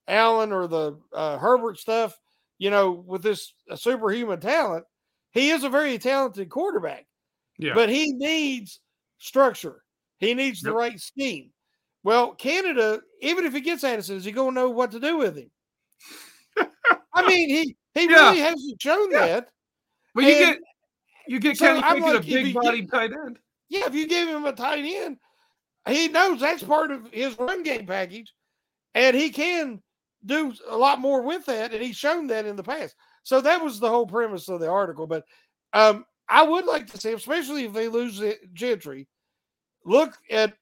Allen or the Herbert stuff, you know, with this superhuman talent. He is a very talented quarterback, but he needs structure. He needs the right scheme. Well, Canada, even if he gets Addison, is he going to know what to do with him? I mean, he really hasn't shown that. Well, and you get so Kenny Pickett, like, a big body tight end. Yeah, if you give him a tight end, he knows that's part of his run game package, and he can do a lot more with that, and he's shown that in the past. So that was the whole premise of the article. But I would like to see, especially if they lose Gentry, look at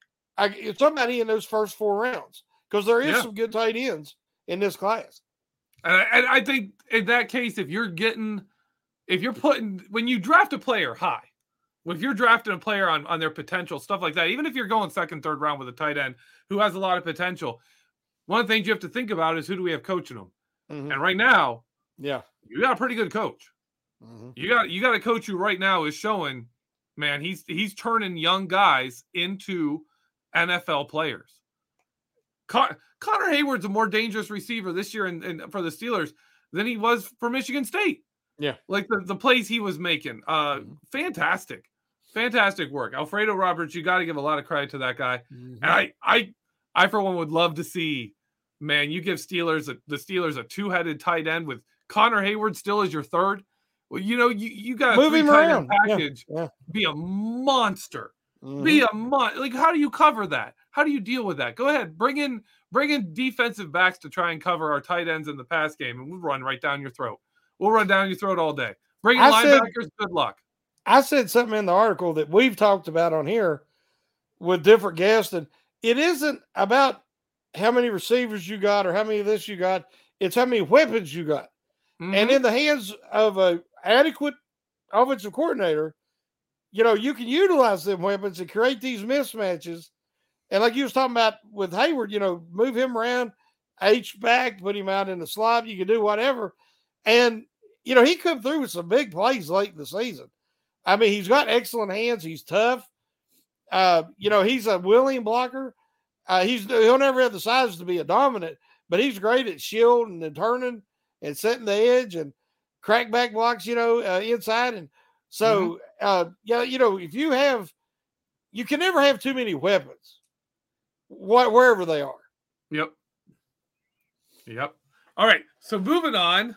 somebody in those first four rounds, because there is some good tight ends in this class. And I think in that case, when you draft a player high, if you're drafting a player on their potential, stuff like that, even if you're going second, third round with a tight end who has a lot of potential, one of the things you have to think about is, who do we have coaching them? Mm-hmm. And right now, you got a pretty good coach. Mm-hmm. You got a coach who right now is showing, man, he's turning young guys into NFL players. Connor Hayward's a more dangerous receiver this year and for the Steelers than he was for Michigan State. Yeah. Like the plays he was making. Fantastic work. Alfredo Roberts, you got to give a lot of credit to that guy. Mm-hmm. And I for one would love to see, man, you give the Steelers a two-headed tight end with Connor Hayward still as your third. Well, you know, you got to move him around. Package, be a monster. Mm-hmm. Like, how do you cover that? How do you deal with that? Go ahead, bring in defensive backs to try and cover our tight ends in the pass game, and we'll run right down your throat. We'll run down your throat all day. Bring in linebackers. Good luck. I said something in the article that we've talked about on here with different guests, and it isn't about how many receivers you got or how many of this you got. It's how many weapons you got. Mm-hmm. And in the hands of an adequate offensive coordinator, you know, you can utilize them weapons and create these mismatches. And like you was talking about with Hayward, you know, move him around, H-back, put him out in the slot. You can do whatever. And, you know, he come through with some big plays late in the season. I mean, he's got excellent hands. He's tough. You know, he's a willing blocker. He'll never have the size to be a dominant, but he's great at shielding and turning and setting the edge and crack back blocks, you know, inside. And so, you know, if you have, you can never have too many weapons, wherever they are. Yep. All right. So moving on,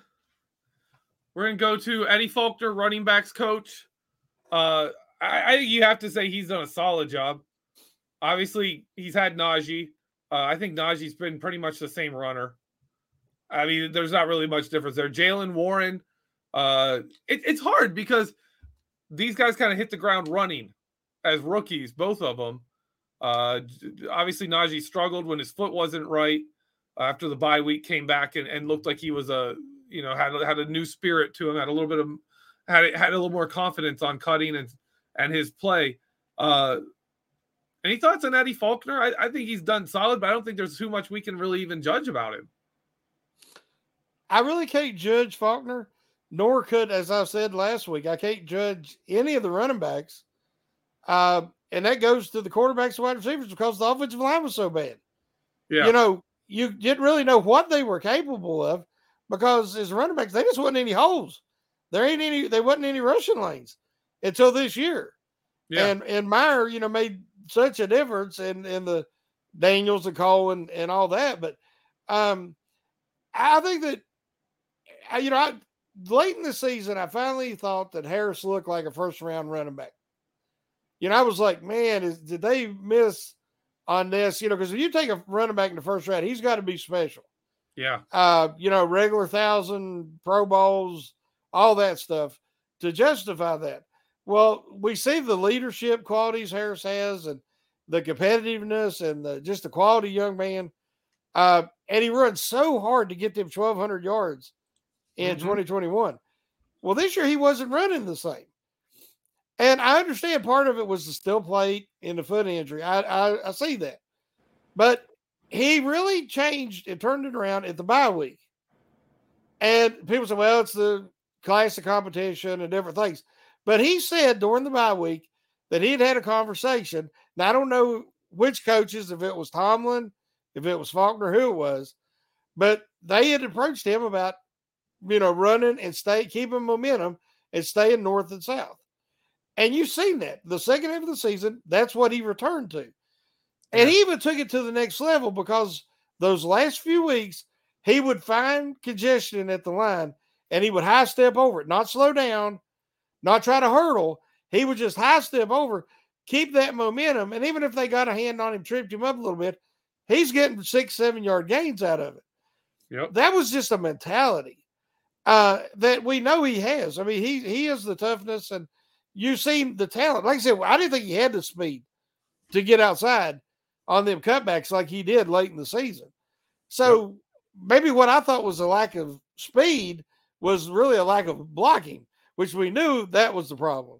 we're going to go to Eddie Faulkner, running backs coach. I think you have to say he's done a solid job. Obviously, he's had Najee. I think Najee's been pretty much the same runner. I mean, there's not really much difference there. Jalen Warren. It's hard because these guys kind of hit the ground running as rookies, both of them. Obviously, Najee struggled when his foot wasn't right. After the bye week, came back and looked like he was had a new spirit to him, had a little more confidence on cutting and his play. Any thoughts on Eddie Faulkner? I think he's done solid, but I don't think there's too much we can really even judge about him. I really can't judge Faulkner. Nor could, as I said last week, I can't judge any of the running backs. And that goes to the quarterbacks and wide receivers because the offensive line was so bad. Yeah. You know, you didn't really know what they were capable of because as running backs, they just wasn't any holes. There wasn't any rushing lanes until this year. Yeah. And Mayer, you know, made such a difference in the Daniels and Cole and all that. But I think that, you know, late in the season, I finally thought that Harris looked like a first-round running back. You know, I was like, man, did they miss on this? You know, because if you take a running back in the first round, he's got to be special. Yeah. You know, regular 1,000, Pro Bowls, all that stuff to justify that. Well, we see the leadership qualities Harris has and the competitiveness and just the quality young man. And he runs so hard to get them 1,200 yards in 2021. Well, this year he wasn't running the same. And I understand part of it was the still plate and the foot injury. I see that. But he really changed and turned it around at the bye week. And people say, well, it's the class of competition and different things. But he said during the bye week that he had had a conversation. Now, I don't know which coaches, if it was Tomlin, if it was Faulkner, who it was, but they had approached him about, running and keeping momentum and staying north and south. And you've seen that. The second half of the season, that's what he returned to. And he even took it to the next level because those last few weeks, he would find congestion at the line and he would high step over it, not slow down, not try to hurdle. He would just high step over, keep that momentum. And even if they got a hand on him, tripped him up a little bit, he's getting 6-7 yard gains out of it. Yep. That was just a mentality that we know he has. I mean, he has the toughness and you've seen the talent. Like I said, I didn't think he had the speed to get outside on them cutbacks like he did late in the season. So maybe what I thought was a lack of speed was really a lack of blocking, which we knew that was the problem.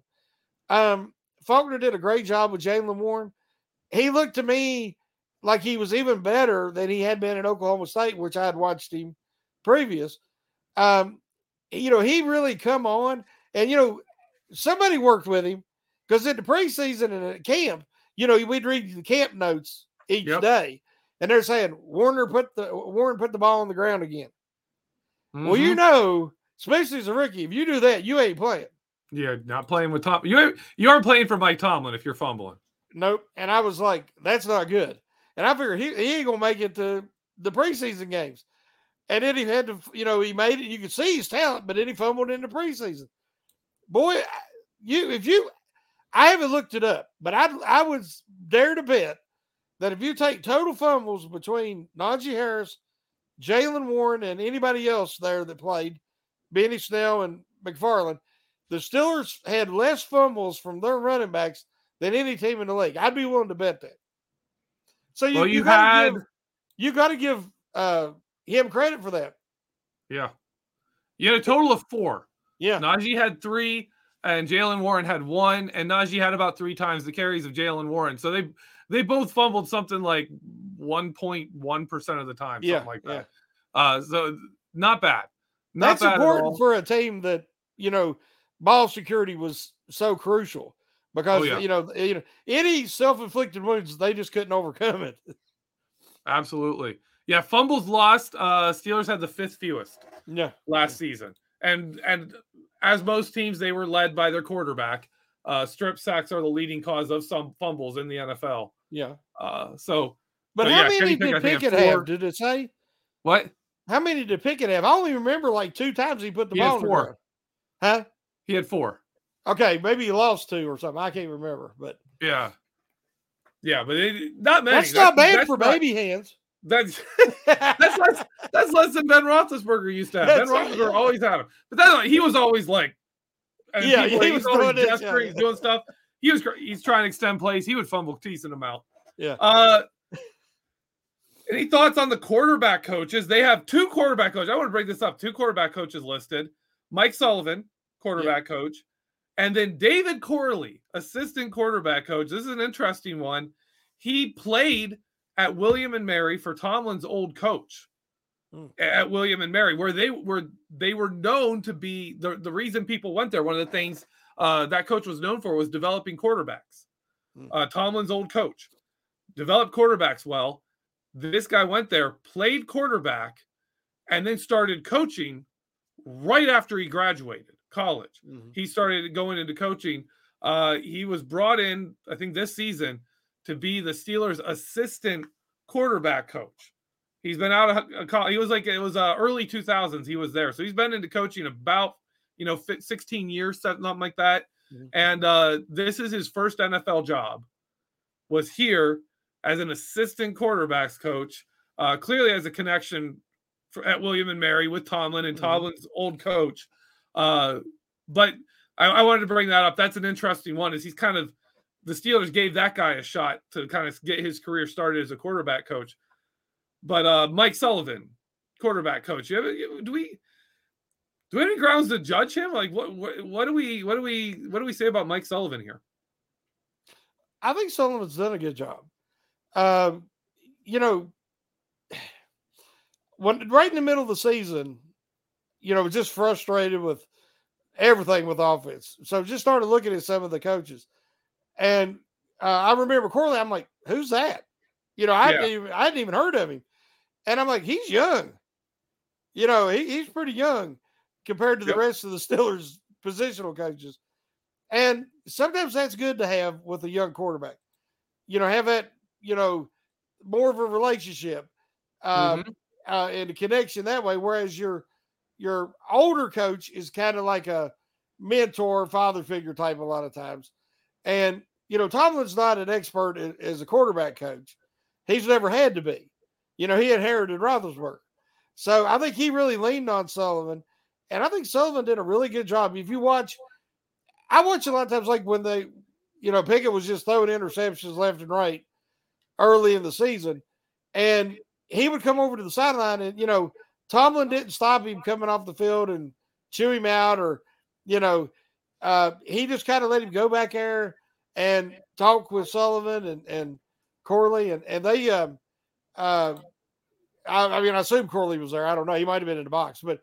Faulkner did a great job with Jaylen Warren. He looked to me like he was even better than he had been in Oklahoma State, which I had watched him previous. He really come on and, somebody worked with him because in the preseason and at camp, we'd read the camp notes each day and they're saying, Warren put the ball on the ground again. Well, especially as a rookie, if you do that, you ain't playing. Yeah, not playing with Tom. You are playing for Mike Tomlin if you're fumbling. Nope. And I was like, that's not good. And I figured he ain't going to make it to the preseason games. And then he had to, he made it. You could see his talent, but then he fumbled in the preseason. Boy, I haven't looked it up, but I would dare to bet that if you take total fumbles between Najee Harris, Jaylen Warren, and anybody else there that played, Benny Snell and McFarland, the Steelers had less fumbles from their running backs than any team in the league. I'd be willing to bet that. So you got to give him credit for that. Yeah. You had a total of 4. Yeah. Najee had 3 and Jaylen Warren had 1 and Najee had about 3 times the carries of Jaylen Warren. So they both fumbled something like 1.1% of the time, something like that. Yeah. So not bad. Not That's important for a team that, ball security was so crucial because, any self-inflicted wounds, they just couldn't overcome it. Absolutely. Yeah, fumbles lost. Steelers had the 5th fewest last season. And as most teams, they were led by their quarterback. Strip sacks are the leading cause of some fumbles in the NFL. Yeah. How many did Pickett have? Did it say? What? How many did Pickett have? I only remember 2 times he put the ball in. He had 4. Huh? He had 4. Okay, maybe he lost 2 or something. I can't remember, but yeah, but not many. That's not bad for baby hands. That's less than Ben Roethlisberger used to have. Ben Roethlisberger always had him, but he was always like, he was always gesturing, he's doing stuff. He's trying to extend plays. He would fumble decent amount. Yeah. Any thoughts on the quarterback coaches? They have 2 quarterback coaches. I want to bring this up. 2 quarterback coaches listed: Mike Sullivan, quarterback coach, and then David Corley, assistant quarterback coach. This is an interesting one. He played at William and Mary for Tomlin's old coach at William and Mary, where they were known to be the reason people went there. One of the things that coach was known for was developing quarterbacks. Tomlin's old coach developed quarterbacks well. This guy went there, played quarterback, and then started coaching right after he graduated college. He started going into coaching. He was brought in, I think, this season to be the Steelers' assistant quarterback coach. He's been out of college. He was early 2000s. He was there. So he's been into coaching about, 16 years, something like that. And this is his first NFL job, was here as an assistant quarterbacks coach, clearly has a connection at William and Mary with Tomlin and Tomlin's old coach. But I wanted to bring that up. That's an interesting one, is he's kind of the Steelers gave that guy a shot to kind of get his career started as a quarterback coach. But Mike Sullivan, quarterback coach, do we have any grounds to judge him? Like, what do we say about Mike Sullivan here? I think Sullivan's done a good job. When right in the middle of the season, just frustrated with everything with offense. So just started looking at some of the coaches, and I remember Corley. I'm like, who's that? I hadn't even heard of him, and I'm like, he's young. He's pretty young compared to the rest of the Steelers positional coaches. And sometimes that's good to have with a young quarterback, have that, more of a relationship and a connection that way. Whereas your older coach is kind of like a mentor, father figure type a lot of times. And, Tomlin's not an expert as a quarterback coach. He's never had to be. He inherited Roethlisberger. So I think he really leaned on Sullivan. And I think Sullivan did a really good job. If you watch, I watch a lot of times, like when they, Pickett was just throwing interceptions left and right early in the season. And he would come over to the sideline and, Tomlin didn't stop him coming off the field and chew him out or, he just kind of let him go back there and talk with Sullivan and Corley. And they, I assume Corley was there. I don't know. He might've been in the box, but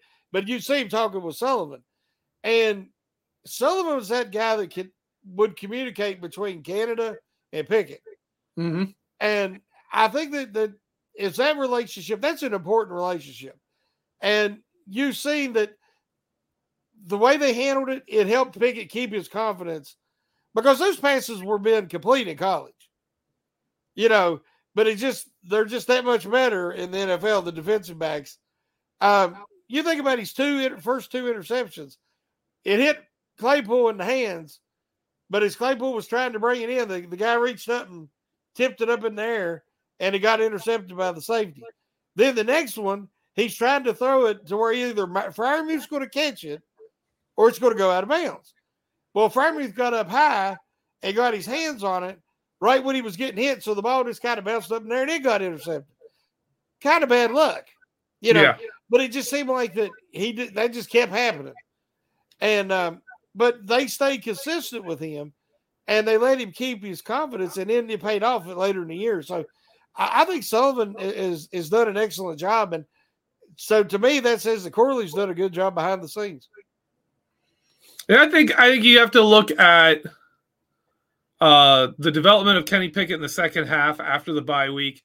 you'd see him talking with Sullivan. And Sullivan was that guy that would communicate between Canada and Pickett. Mm-hmm. And I think that it's that relationship. That's an important relationship. And you've seen that the way they handled it, it helped Pickett keep his confidence because those passes were being complete in college, but they're just that much better in the NFL, the defensive backs. You think about his first two interceptions. It hit Claypool in the hands, but as Claypool was trying to bring it in, the guy reached up and tipped it up in the air, and it got intercepted by the safety. Then the next one, he's trying to throw it to where either Freiermuth's going to catch it or it's going to go out of bounds. Well, Freiermuth got up high and got his hands on it right when he was getting hit, so the ball just kind of bounced up in there and it got intercepted. Kind of bad luck, But it just seemed like that that just kept happening. And but they stayed consistent with him, and they let him keep his confidence, and then it paid off later in the year. So I think Sullivan is done an excellent job. And so to me, that says that Corley's done a good job behind the scenes. And I think you have to look at the development of Kenny Pickett in the second half after the bye week,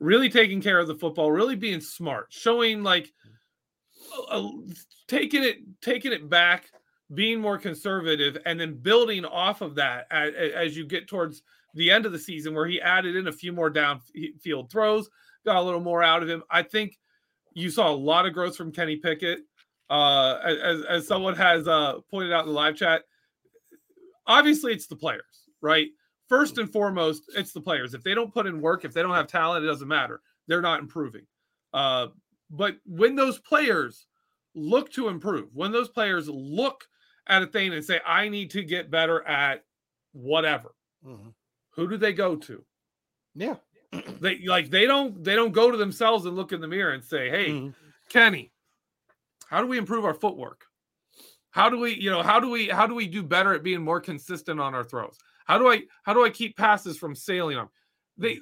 really taking care of the football, really being smart, showing like taking it back, being more conservative, and then building off of that as you get towards the end of the season where he added in a few more downfield throws, got a little more out of him. I think you saw a lot of growth from Kenny Pickett. As someone has pointed out in the live chat, obviously it's the players, right? First and foremost, it's the players. If they don't put in work, if they don't have talent, it doesn't matter. They're not improving. But when those players look to improve, when those players look at a thing and say, I need to get better at whatever, mm-hmm. Who do they go to? Yeah. They don't go to themselves and look in the mirror and say, hey, mm-hmm. Kenny, how do we improve our footwork? How do we do better at being more consistent on our throws? How do I keep passes from sailing on? That's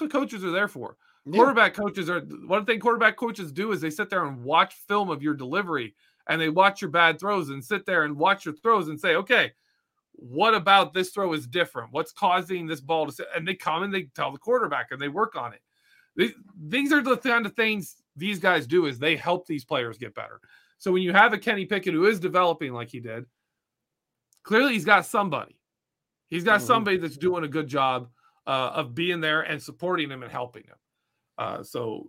what coaches are there for. Yeah. One thing quarterback coaches do is they sit there and watch film of your delivery, and they watch your bad throws and sit there and watch your throws and say, okay, what about this throw is different? What's causing this ball to sit? And they come and they tell the quarterback and they work on it. These are the kind of things these guys do is they help these players get better. So when you have a Kenny Pickett who is developing like he did, clearly he's got somebody. He's got somebody that's doing a good job of being there and supporting him and helping him. Something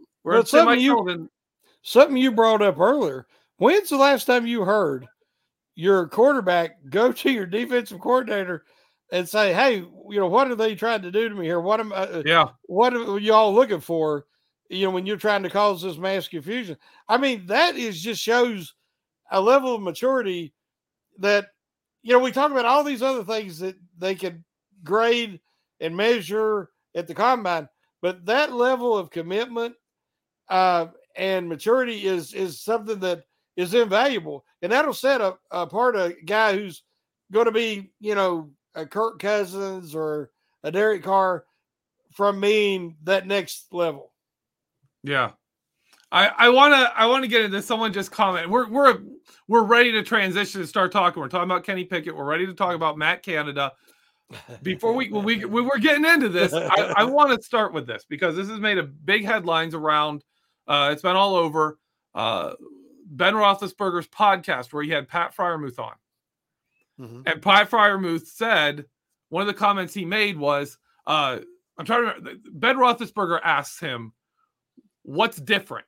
you brought up earlier. When's the last time you heard your quarterback go to your defensive coordinator and say, "Hey, what are they trying to do to me here? What are y'all looking for? When you're trying to cause this mass confusion?" I mean, that just shows a level of maturity that you know, we talk about all these other things that they can grade and measure at the combine, but that level of commitment and maturity is something that is invaluable. And that'll set apart a guy who's going to be, you know, a Kirk Cousins or a Derek Carr from being that next level. Yeah. I want to get into this. Someone just commented. We're ready to transition and start talking. We're talking about Kenny Pickett. We're ready to talk about Matt Canada. Before we're getting into this, I want to start with this because this has made a big headlines around. It's been all over Ben Roethlisberger's podcast where he had Pat Freiermuth on, mm-hmm. and Pat Freiermuth said one of the comments he made was, "I'm trying to remember." Ben Roethlisberger asks him, "What's different?"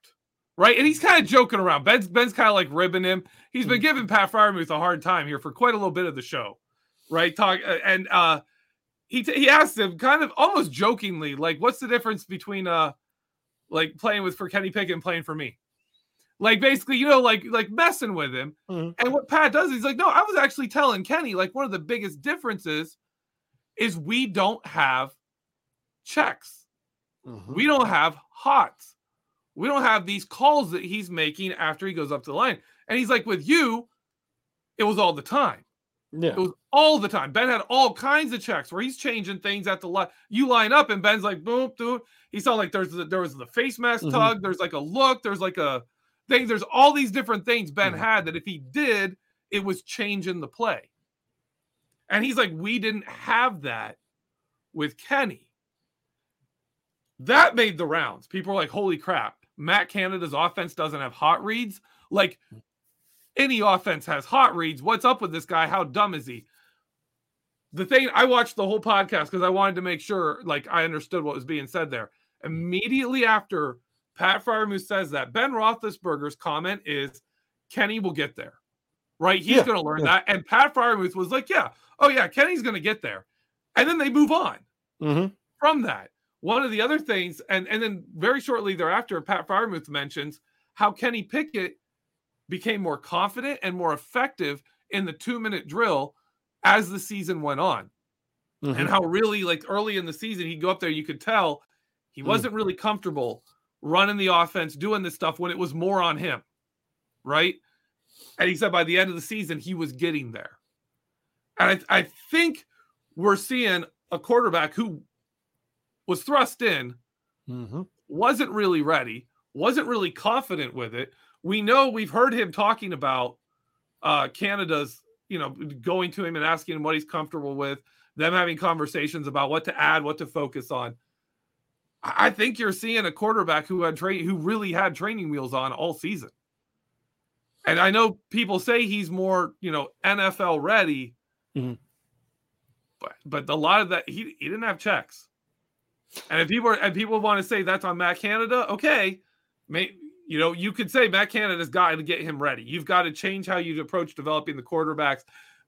Right? And he's kind of joking around. Ben's kind of like ribbing him. He's been giving Pat Freiermuth a hard time here for quite a little bit of the show, right? He asked him kind of almost jokingly, like, "What's the difference between like playing for Kenny Pickett and playing for me?" Like basically, you know, like messing with him. Mm-hmm. And what Pat does, he's like, "No, I was actually telling Kenny, like, one of the biggest differences is we don't have checks, mm-hmm. we don't have hots." We don't have these calls that he's making after he goes up to the line. And he's like, with you, it was all the time. Yeah. It was all the time. Ben had all kinds of checks where he's changing things at the line. You line up and Ben's like, boom, boom. He saw like there was the face mask mm-hmm. tug. There's like a look. There's like a thing. There's all these different things Ben mm-hmm. had that if he did, it was changing the play. And he's like, we didn't have that with Kenny. That made the rounds. People are like, holy crap. Matt Canada's offense doesn't have hot reads. Like, any offense has hot reads. What's up with this guy? How dumb is he? The thing, I watched the whole podcast because I wanted to make sure, like, I understood what was being said there. Immediately after Pat Freiermuth says that, Ben Roethlisberger's comment is, Kenny will get there, right? He's going to learn that. And Pat Freiermuth was like, Kenny's going to get there. And then they move on mm-hmm. from that. One of the other things, and then very shortly thereafter, Pat Freiermuth mentions how Kenny Pickett became more confident and more effective in the 2-minute drill as the season went on. Mm-hmm. And how really, like, early in the season, he'd go up there, you could tell he wasn't mm-hmm. really comfortable running the offense, doing this stuff when it was more on him, right? And he said by the end of the season, he was getting there. And I think we're seeing a quarterback who was thrust in, mm-hmm. wasn't really ready, wasn't really confident with it. We know we've heard him talking about Canada's, you know, going to him and asking him what he's comfortable with, them having conversations about what to add, what to focus on. I think you're seeing a quarterback who really had training wheels on all season. And I know people say he's more, you know, NFL ready, mm-hmm. but a lot of that, he didn't have checks. And if people want to say that's on Matt Canada, okay. You know, you could say Matt Canada's got to get him ready. You've got to change how you approach developing the quarterbacks.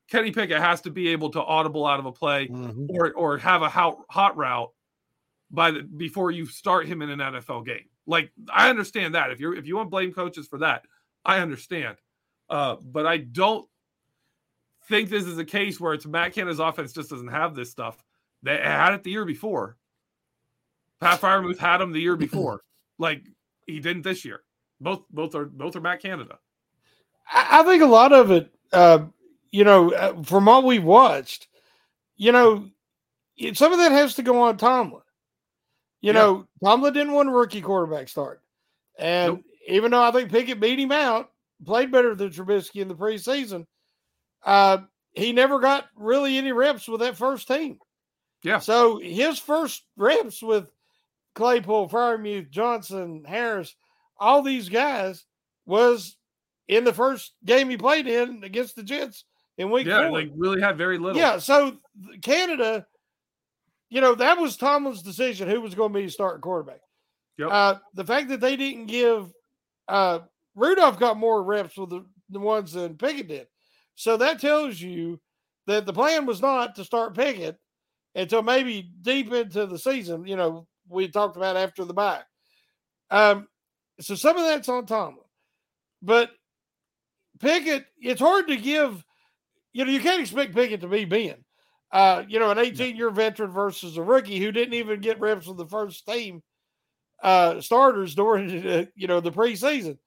Kenny Pickett has to be able to audible out of a play mm-hmm. or have a hot route before you start him in an NFL game. Like, I understand that. If you want to blame coaches for that, I understand. But I don't think this is a case where it's Matt Canada's offense just doesn't have this stuff. They had it the year before. Pat Freiermuth had him the year before, like he didn't this year. Both are Matt Canada. I think a lot of it, you know, from what we watched, you know, some of that has to go on Tomlin. You know, Tomlin didn't want a rookie quarterback start, and even though I think Pickett beat him out, played better than Trubisky in the preseason, he never got really any reps with that first team. Yeah. So his first reps with Claypool, Freiermuth, Johnson, Harris, all these guys was in the first game he played in against the Jets in week 4. Yeah, like really had very little. Yeah, so Canada, you know, that was Tomlin's decision who was going to be starting quarterback. Yep. The fact that they didn't give Rudolph got more reps with the ones than Pickett did. So that tells you that the plan was not to start Pickett until maybe deep into the season, you know, we talked about after the bye. So some of that's on Tomlin. But Pickett, it's hard to give you know, you can't expect Pickett to be Ben. You know, an 18-year veteran versus a rookie who didn't even get reps with the first team starters during the preseason.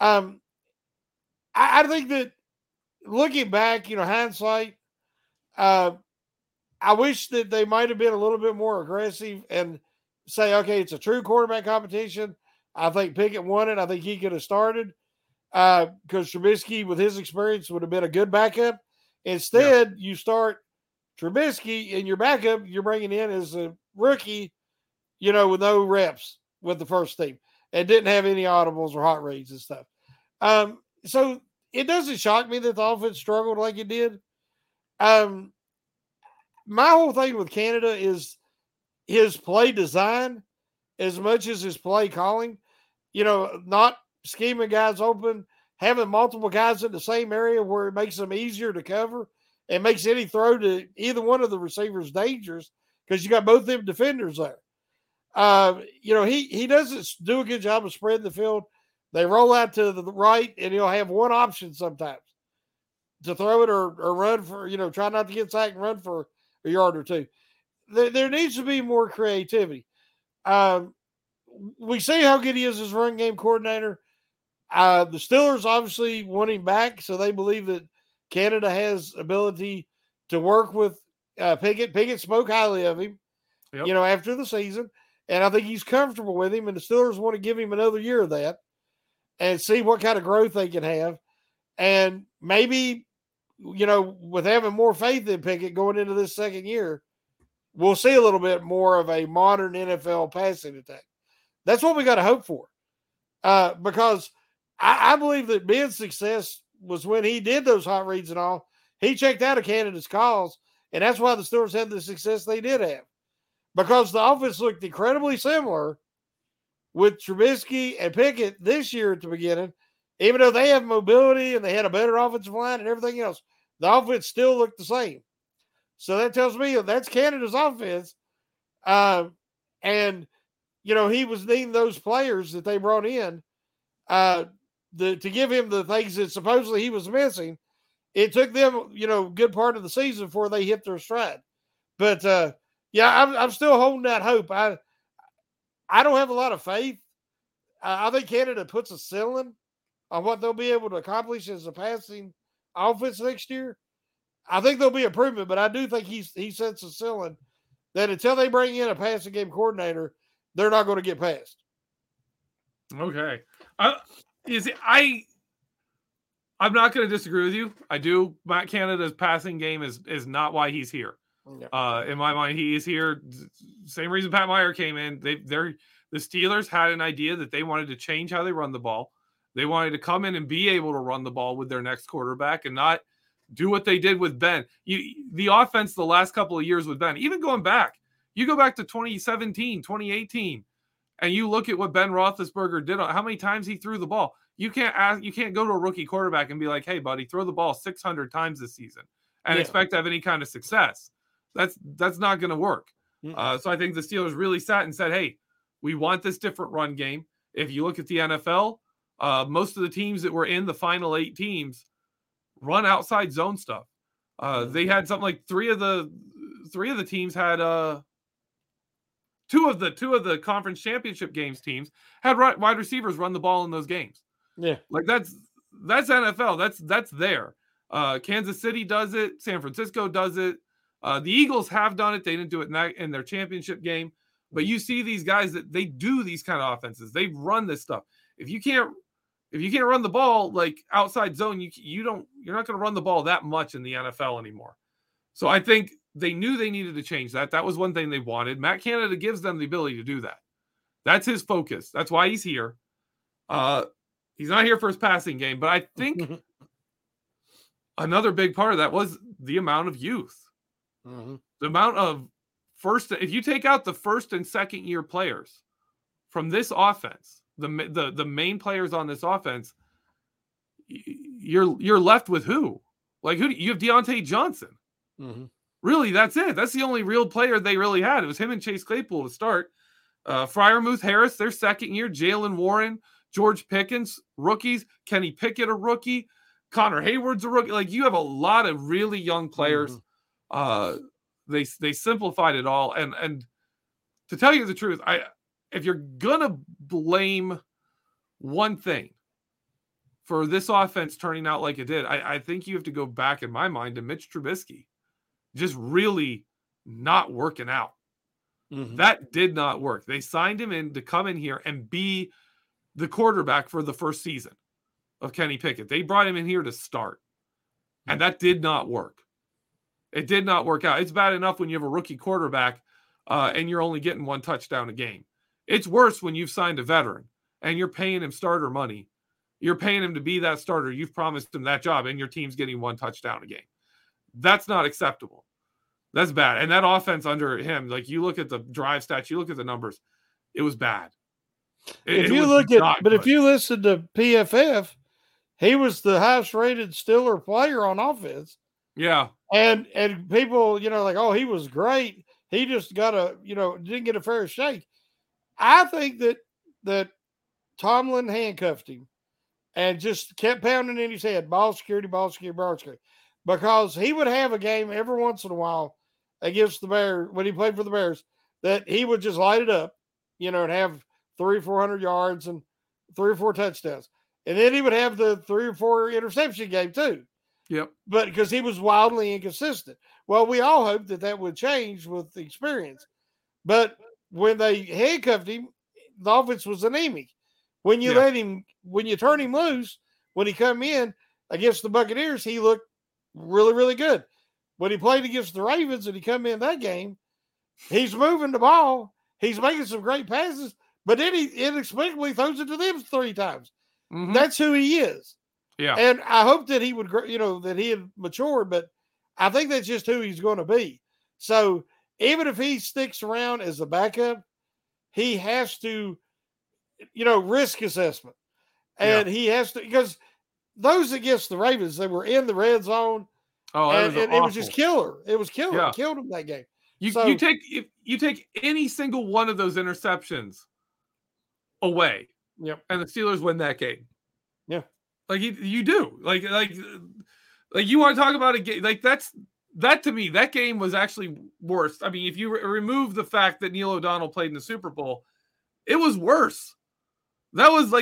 I think that looking back, hindsight, I wish that they might have been a little bit more aggressive and say, okay, it's a true quarterback competition. I think Pickett won it. I think he could have started because Trubisky, with his experience, would have been a good backup. Instead, you start Trubisky and your backup you're bringing in as a rookie, with no reps with the first team and didn't have any audibles or hot reads and stuff. So it doesn't shock me that the offense struggled like it did. My whole thing with Canada is his play design as much as his play calling, not scheming guys open, having multiple guys in the same area where it makes them easier to cover and makes any throw to either one of the receivers dangerous because you got both of them defenders there. He doesn't do a good job of spreading the field. They roll out to the right, and he'll have one option sometimes to throw it or run for, try not to get sacked and run for a yard or two. There needs to be more creativity. We see how good he is as run game coordinator. The Steelers obviously want him back, so they believe that Canada has ability to work with Pickett. Pickett spoke highly of him, after the season, and I think he's comfortable with him, and the Steelers want to give him another year of that and see what kind of growth they can have. And maybe, with having more faith in Pickett going into this second year, we'll see a little bit more of a modern NFL passing attack. That's what we got to hope for. Because I believe that Ben's success was when he did those hot reads and all. He checked out of Canada's calls, and that's why the Steelers had the success they did have. Because the offense looked incredibly similar with Trubisky and Pickett this year at the beginning, even though they have mobility and they had a better offensive line and everything else, the offense still looked the same. So that tells me that's Canada's offense. He was needing those players that they brought in to give him the things that supposedly he was missing. It took them, good part of the season before they hit their stride. But, I'm still holding that hope. I don't have a lot of faith. I think Canada puts a ceiling on what they'll be able to accomplish as a passing offense next year. I think there'll be improvement, but I do think he sets a ceiling that until they bring in a passing game coordinator, they're not going to get past. Okay. I'm not going to disagree with you. I do. Matt Canada's passing game is not why he's here. Yeah. In my mind, he is here. Same reason Pat Mayer came in. The Steelers had an idea that they wanted to change how they run the ball. They wanted to come in and be able to run the ball with their next quarterback and not do what they did with Ben. The offense the last couple of years with Ben, even going back, you go back to 2017, 2018, and you look at what Ben Roethlisberger did, how many times he threw the ball. You can't go to a rookie quarterback and be like, hey, buddy, throw the ball 600 times this season and expect to have any kind of success. That's not going to work. So I think the Steelers really sat and said, hey, we want this different run game. If you look at the NFL, most of the teams that were in the final 8 teams run outside zone stuff. They had something like three of the teams had two of the conference championship games teams had wide receivers run the ball in those games. Yeah, like that's NFL. That's there. Kansas City does it. San Francisco does it. The Eagles have done it. They didn't do it in their championship game, but you see these guys that they do these kind of offenses. They run this stuff. If you can't run the ball like outside zone, you're not going to run the ball that much in the NFL anymore. So I think they knew they needed to change that. That was one thing they wanted. Matt Canada gives them the ability to do that. That's his focus. That's why he's here. He's not here for his passing game, but I think another big part of that was the amount of youth. Mm-hmm. The amount of if you take out the first and second year players from this offense, the main players on this offense, you're left with who? Like who do you have? Deontay Johnson. Mm-hmm. Really, that's it. That's the only real player they really had. It was him and Chase Claypool to start. Freiermuth, Harris, their second year. Jalen Warren, George Pickens, rookies. Kenny Pickett, a rookie. Connor Hayward's a rookie. Like, you have a lot of really young players. They simplified it all. And to tell you the truth, if you're going to blame one thing for this offense turning out like it did, I think you have to go back, in my mind, to Mitch Trubisky just really not working out. Mm-hmm. That did not work. They signed him in to come in here and be the quarterback for the first season of Kenny Pickett. They brought him in here to start, and that did not work. It did not work out. It's bad enough when you have a rookie quarterback and you're only getting one touchdown a game. It's worse when you've signed a veteran and you're paying him starter money. You're paying him to be that starter. You've promised him that job, and your team's getting one touchdown a game. That's not acceptable. That's bad. And that offense under him, like, you look at the drive stats, you look at the numbers, it was bad. If you listen to PFF, he was the highest rated Steeler player on offense. Yeah. And people, like, oh, he was great. He just got didn't get a fair shake. I think that Tomlin handcuffed him and just kept pounding in his head, ball security, because he would have a game every once in a while against the Bears, when he played for the Bears, that he would just light it up, and have 300-400 yards and 3 or 4 touchdowns. And then he would have the 3 or 4 interception game too. Yep. But because he was wildly inconsistent. Well, we all hoped that would change with experience. But when they handcuffed him, the offense was anemic. When you when you turn him loose, when he come in against the Buccaneers, he looked really, really good. When he played against the Ravens and he come in that game, he's moving the ball. He's making some great passes, but then he inexplicably throws it to them 3 times. Mm-hmm. That's who he is. Yeah. And I hope that he would, that he had matured, but I think that's just who he's going to be. So even if he sticks around as a backup, he has to, risk assessment. And he has to, because those against the Ravens, they were in the red zone. Oh, and it was just killer. It was killer. Yeah. It killed him that game. You take any single one of those interceptions away. Yep. And the Steelers win that game. Yeah. Like you do. Like you want to talk about a game. Like that to me, that game was actually worse. I mean, if you remove the fact that Neil O'Donnell played in the Super Bowl, it was worse. That was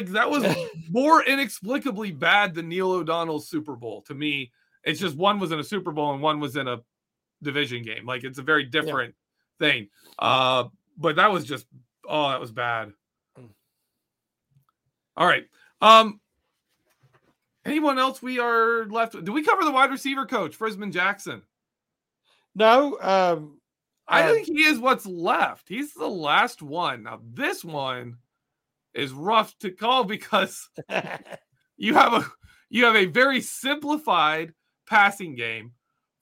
more inexplicably bad than Neil O'Donnell's Super Bowl to me. It's just one was in a Super Bowl and one was in a division game. Like, it's a very different thing. But that was just, that was bad. All right. Anyone else we are left with? Did we cover the wide receiver coach, Frisman Jackson? No. I think he is what's left. He's the last one. Now, this one is rough to call because you have a very simplified passing game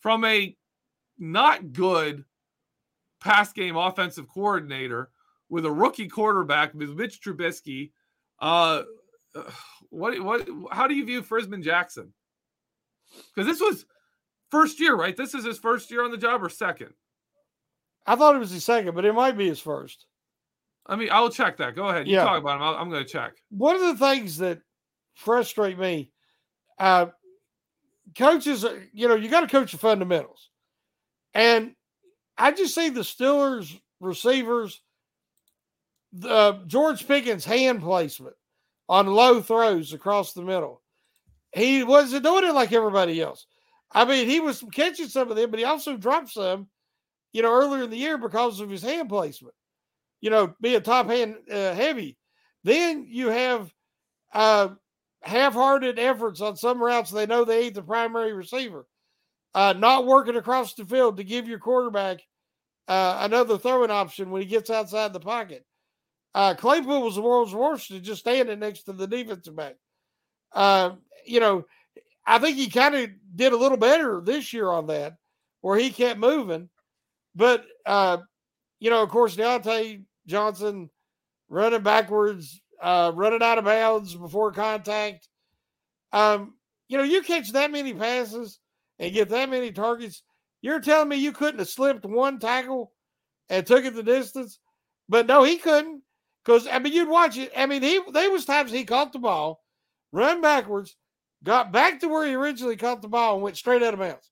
from a not good pass game offensive coordinator with a rookie quarterback, Mitch Trubisky. What? How do you view Frisman Jackson? Because this was first year, right? This is his first year on the job, or second? I thought it was his second, but it might be his first. I mean, I'll check that. Go ahead. You talk about him. I'm going to check. One of the things that frustrate me, coaches, you got to coach the fundamentals. And I just see the Steelers receivers, George Pickens' hand placement on low throws across the middle. He wasn't doing it like everybody else. I mean, he was catching some of them, but he also dropped some, earlier in the year because of his hand placement, being top hand heavy. Then you have half-hearted efforts on some routes. They know they ain't the primary receiver. Not working across the field to give your quarterback another throwing option when he gets outside the pocket. Claypool was the world's worst at just standing next to the defensive back. I think he kind of did a little better this year on that, where he kept moving. But, of course, Deontay Johnson running backwards, running out of bounds before contact. You catch that many passes and get that many targets. You're telling me you couldn't have slipped one tackle and took it the distance? But, no, he couldn't. Because, I mean, you'd watch it. I mean, there was times he caught the ball, run backwards, got back to where he originally caught the ball and went straight out of bounds.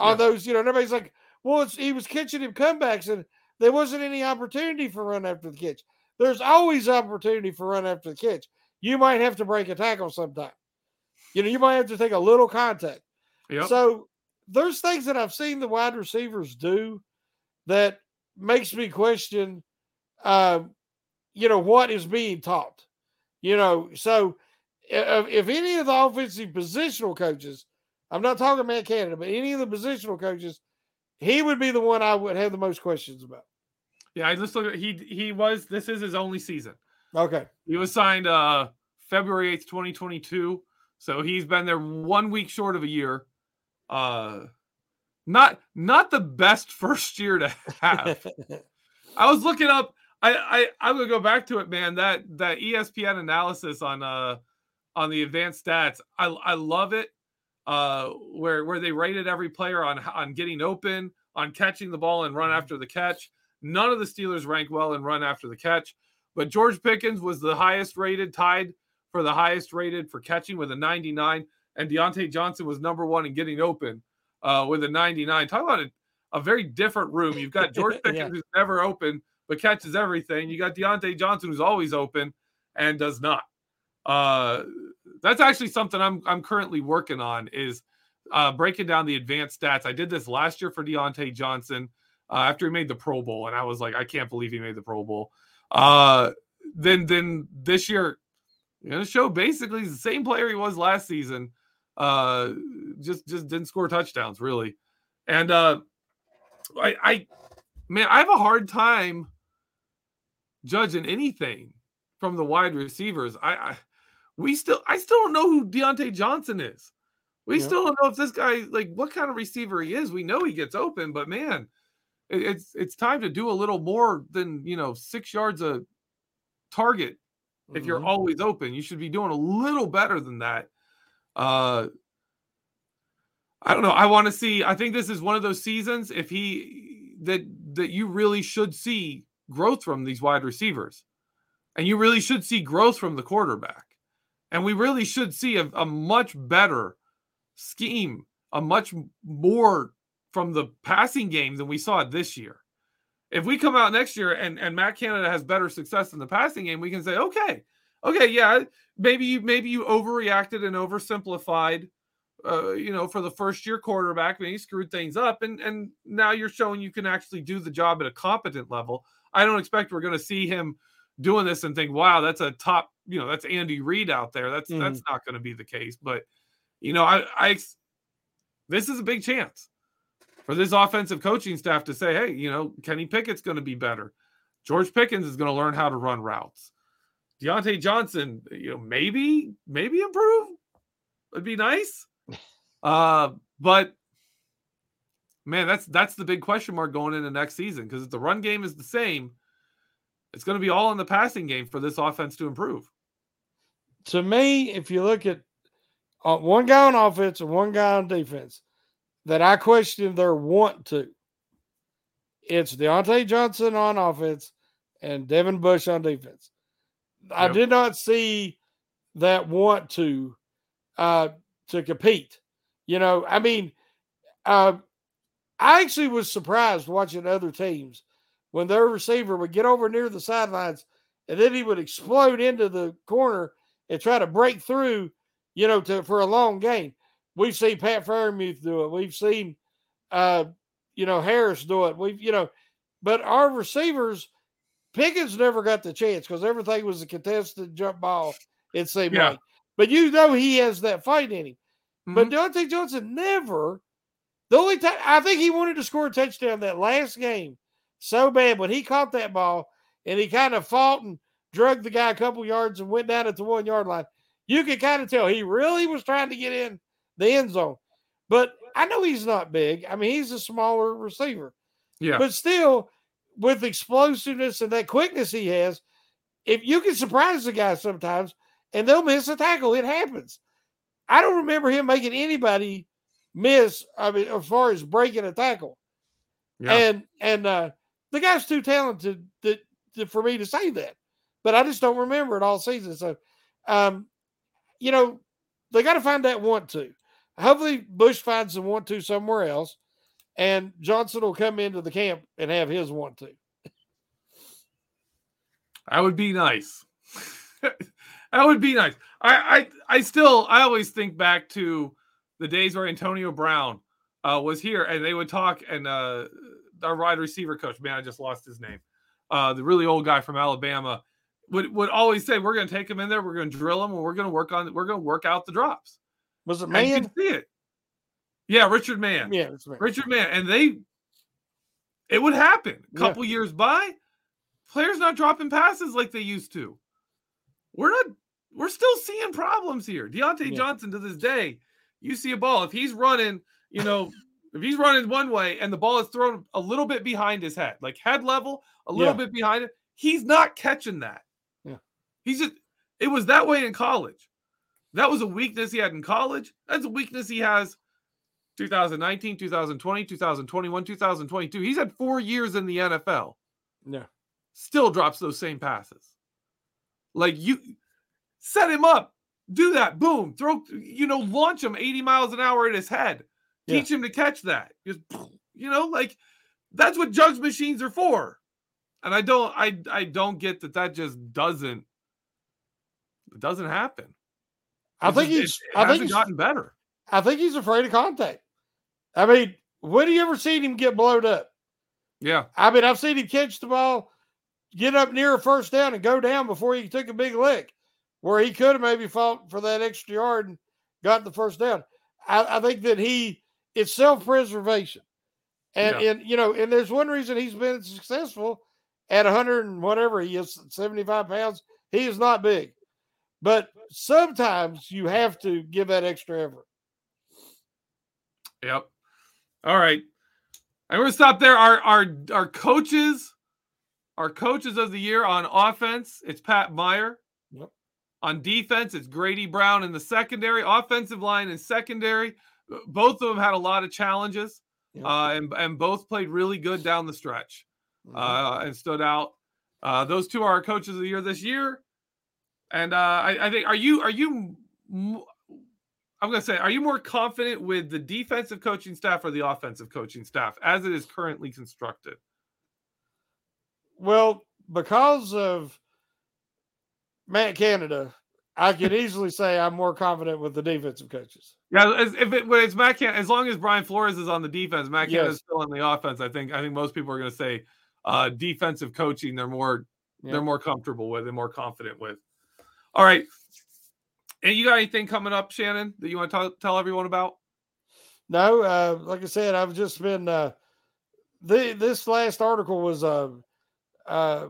All those, you know, and everybody's like, well, he was catching him comebacks, and there wasn't any opportunity for run after the catch. There's always opportunity for run after the catch. You might have to break a tackle sometime. You know, you might have to take a little contact. Yep. So there's things that I've seen the wide receivers do that makes me question, you know, what is being taught. You know, so if any of the offensive positional coaches, I'm not talking Matt Canada, but any of the positional coaches, he would be the one I would have the most questions about. Yeah, I just look at this is his only season. Okay. He was signed February 8th, 2022. So he's been there 1 week short of a year. Not the best first year to have. I was looking up, I would go back to it, man. That ESPN analysis on the advanced stats, I love it. Where they rated every player on getting open, on catching the ball and run after the catch. None of the Steelers rank well in run after the catch, but George Pickens was the highest rated, tied for the highest rated for catching with a 99, and Deontay Johnson was number one in getting open with a 99. Talk about a very different room. You've got George Pickens who's never open but catches everything. You got Deontay Johnson who's always open and does not. That's actually something I'm currently working on is breaking down the advanced stats. I did this last year for Deontay Johnson after he made the Pro Bowl, and I was like, I can't believe he made the Pro Bowl. Then this year, you're going to show basically the same player he was last season, just didn't score touchdowns, really. And I have a hard time judging anything from the wide receivers. I still don't know who Deontay Johnson is. We still don't know if this guy, like, what kind of receiver he is. We know he gets open, but man, it's time to do a little more than, 6 yards a target. If you're always open, you should be doing a little better than that. I don't know. I think this is one of those seasons if that you really should see growth from these wide receivers, and you really should see growth from the quarterback. And we really should see a much better scheme, a much more from the passing game than we saw this year. If we come out next year and Matt Canada has better success in the passing game, we can say, okay, maybe you overreacted and oversimplified, for the first-year quarterback. Maybe you screwed things up, and now you're showing you can actually do the job at a competent level. I don't expect we're going to see him doing this and think, wow, that's a top, that's Andy Reid out there. That's not going to be the case. But, this is a big chance for this offensive coaching staff to say, hey, Kenny Pickett's going to be better. George Pickens is going to learn how to run routes. Deontay Johnson, maybe improve. It'd be nice. But man, that's the big question mark going into next season. Because if the run game is the same, it's going to be all in the passing game for this offense to improve. To me, if you look at one guy on offense and one guy on defense that I question their want to, it's Deontay Johnson on offense and Devin Bush on defense. Yep. I did not see that want to compete. I actually was surprised watching other teams when their receiver would get over near the sidelines and then he would explode into the corner and try to break through, for a long gain. We've seen Pat Freiermuth do it. We've seen, Harris do it. But our receivers, Pickens never got the chance because everything was a contested jump ball, it seemed like. But he has that fight in him. Mm-hmm. But Deontay Johnson never. The only time I think he wanted to score a touchdown that last game so bad when he caught that ball and he kind of fought and drugged the guy a couple yards and went down at the 1 yard line. You could kind of tell he really was trying to get in the end zone, but I know he's not big. I mean, he's a smaller receiver, but still with explosiveness and that quickness he has, if you can surprise the guy sometimes and they'll miss a tackle, it happens. I don't remember him making anybody miss. I mean, as far as breaking a tackle and the guy's too talented for me to say that, but I just don't remember it all season. So, They got to find that want to. Hopefully Bush finds some want to somewhere else, and Johnson will come into the camp and have his want to. That would be nice. That would be nice. I always think back to the days where Antonio Brown was here, and they would talk, and our wide receiver coach, man, I just lost his name, the really old guy from Alabama, would always say, we're going to take him in there, we're going to drill him, and we're going to work out the drops. Was it Mann? You can see it. Yeah, Richard Mann. Yeah, that's right. Richard Mann. And it would happen. A couple years by, players not dropping passes like they used to. We're still seeing problems here. Deontay Johnson to this day, you see a ball. If he's running, if he's running one way and the ball is thrown a little bit behind his head, like head level, a little bit behind it, he's not catching that. Yeah. It was that way in college. That was a weakness he had in college. That's a weakness he has 2019, 2020, 2021, 2022. He's had 4 years in the NFL. Yeah. Still drops those same passes. Like, you set him up, do that, boom, throw, launch him 80 miles an hour at his head. Teach him to catch that. Just, that's what jugs machines are for. And I don't get that just doesn't happen. I think he's gotten better. I think he's afraid of contact. I mean, when have you ever seen him get blowed up? Yeah. I mean, I've seen him catch the ball, get up near a first down, and go down before he took a big lick, where he could have maybe fought for that extra yard and got the first down. I think that it's self-preservation. And there's one reason he's been successful at 100 and whatever he is, 75 pounds. He is not big. But sometimes you have to give that extra effort. Yep. All right. I'm going to stop there. Our coaches of the year on offense, it's Pat Mayer. Yep. On defense, it's Grady Brown in the secondary. Offensive line and secondary, both of them had a lot of challenges, and both played really good down the stretch and stood out. Those two are our coaches of the year this year. And I think, are you more confident with the defensive coaching staff or the offensive coaching staff as it is currently constructed? Well, because of Matt Canada, I could easily say I'm more confident with the defensive coaches. Yeah, it's Matt Canada, as long as Brian Flores is on the defense, Matt Canada is still on the offense. I think most people are going to say defensive coaching they're more comfortable with and more confident with. All right. And you got anything coming up, Shannon, that you want to tell everyone about? No. Like I said, I've just been this last article was, like I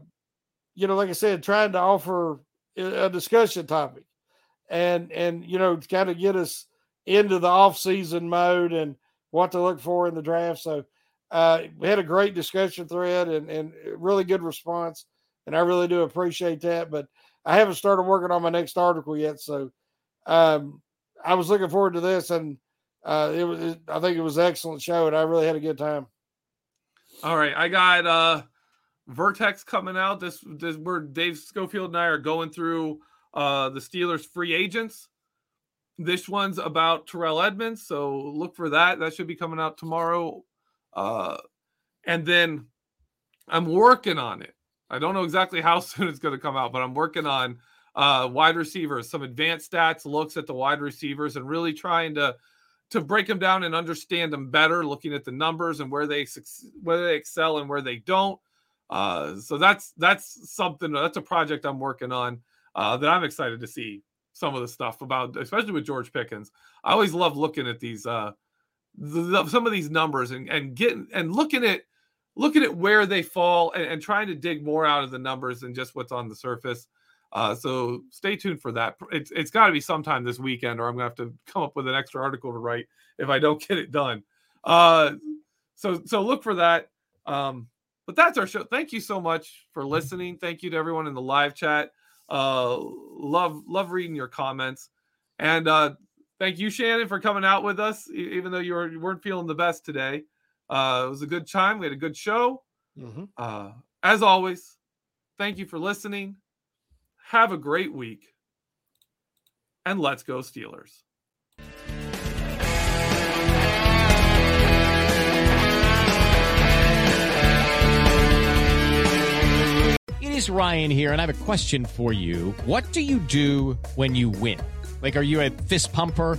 said, trying to offer a discussion topic and to kind of get us into the off-season mode and what to look for in the draft. So we had a great discussion thread and really good response, and I really do appreciate that. But I haven't started working on my next article yet, so I was looking forward to this, and I think it was an excellent show, and I really had a good time. All right, I got Vertex coming out. This where Dave Schofield and I are going through the Steelers free agents. This one's about Terrell Edmunds, so look for that. That should be coming out tomorrow, and then I'm working on it. I don't know exactly how soon it's going to come out, but I'm working on wide receivers, some advanced stats, looks at the wide receivers, and really trying to break them down and understand them better, looking at the numbers and where they excel and where they don't. So that's something, that's a project I'm working on that I'm excited to see some of the stuff about, especially with George Pickens. I always love looking at these some of these numbers and looking at where they fall and trying to dig more out of the numbers than just what's on the surface. So stay tuned for that. It's got to be sometime this weekend, or I'm going to have to come up with an extra article to write if I don't get it done. So look for that. But that's our show. Thank you so much for listening. Thank you to everyone in the live chat. Love reading your comments. And thank you, Shannon, for coming out with us, even though you weren't feeling the best today. It was a good time. We had a good show. Mm-hmm. As always, thank you for listening. Have a great week. And let's go Steelers. is Ryan here, and I have a question for you. What do you do when you win? Like, are you a fist pumper?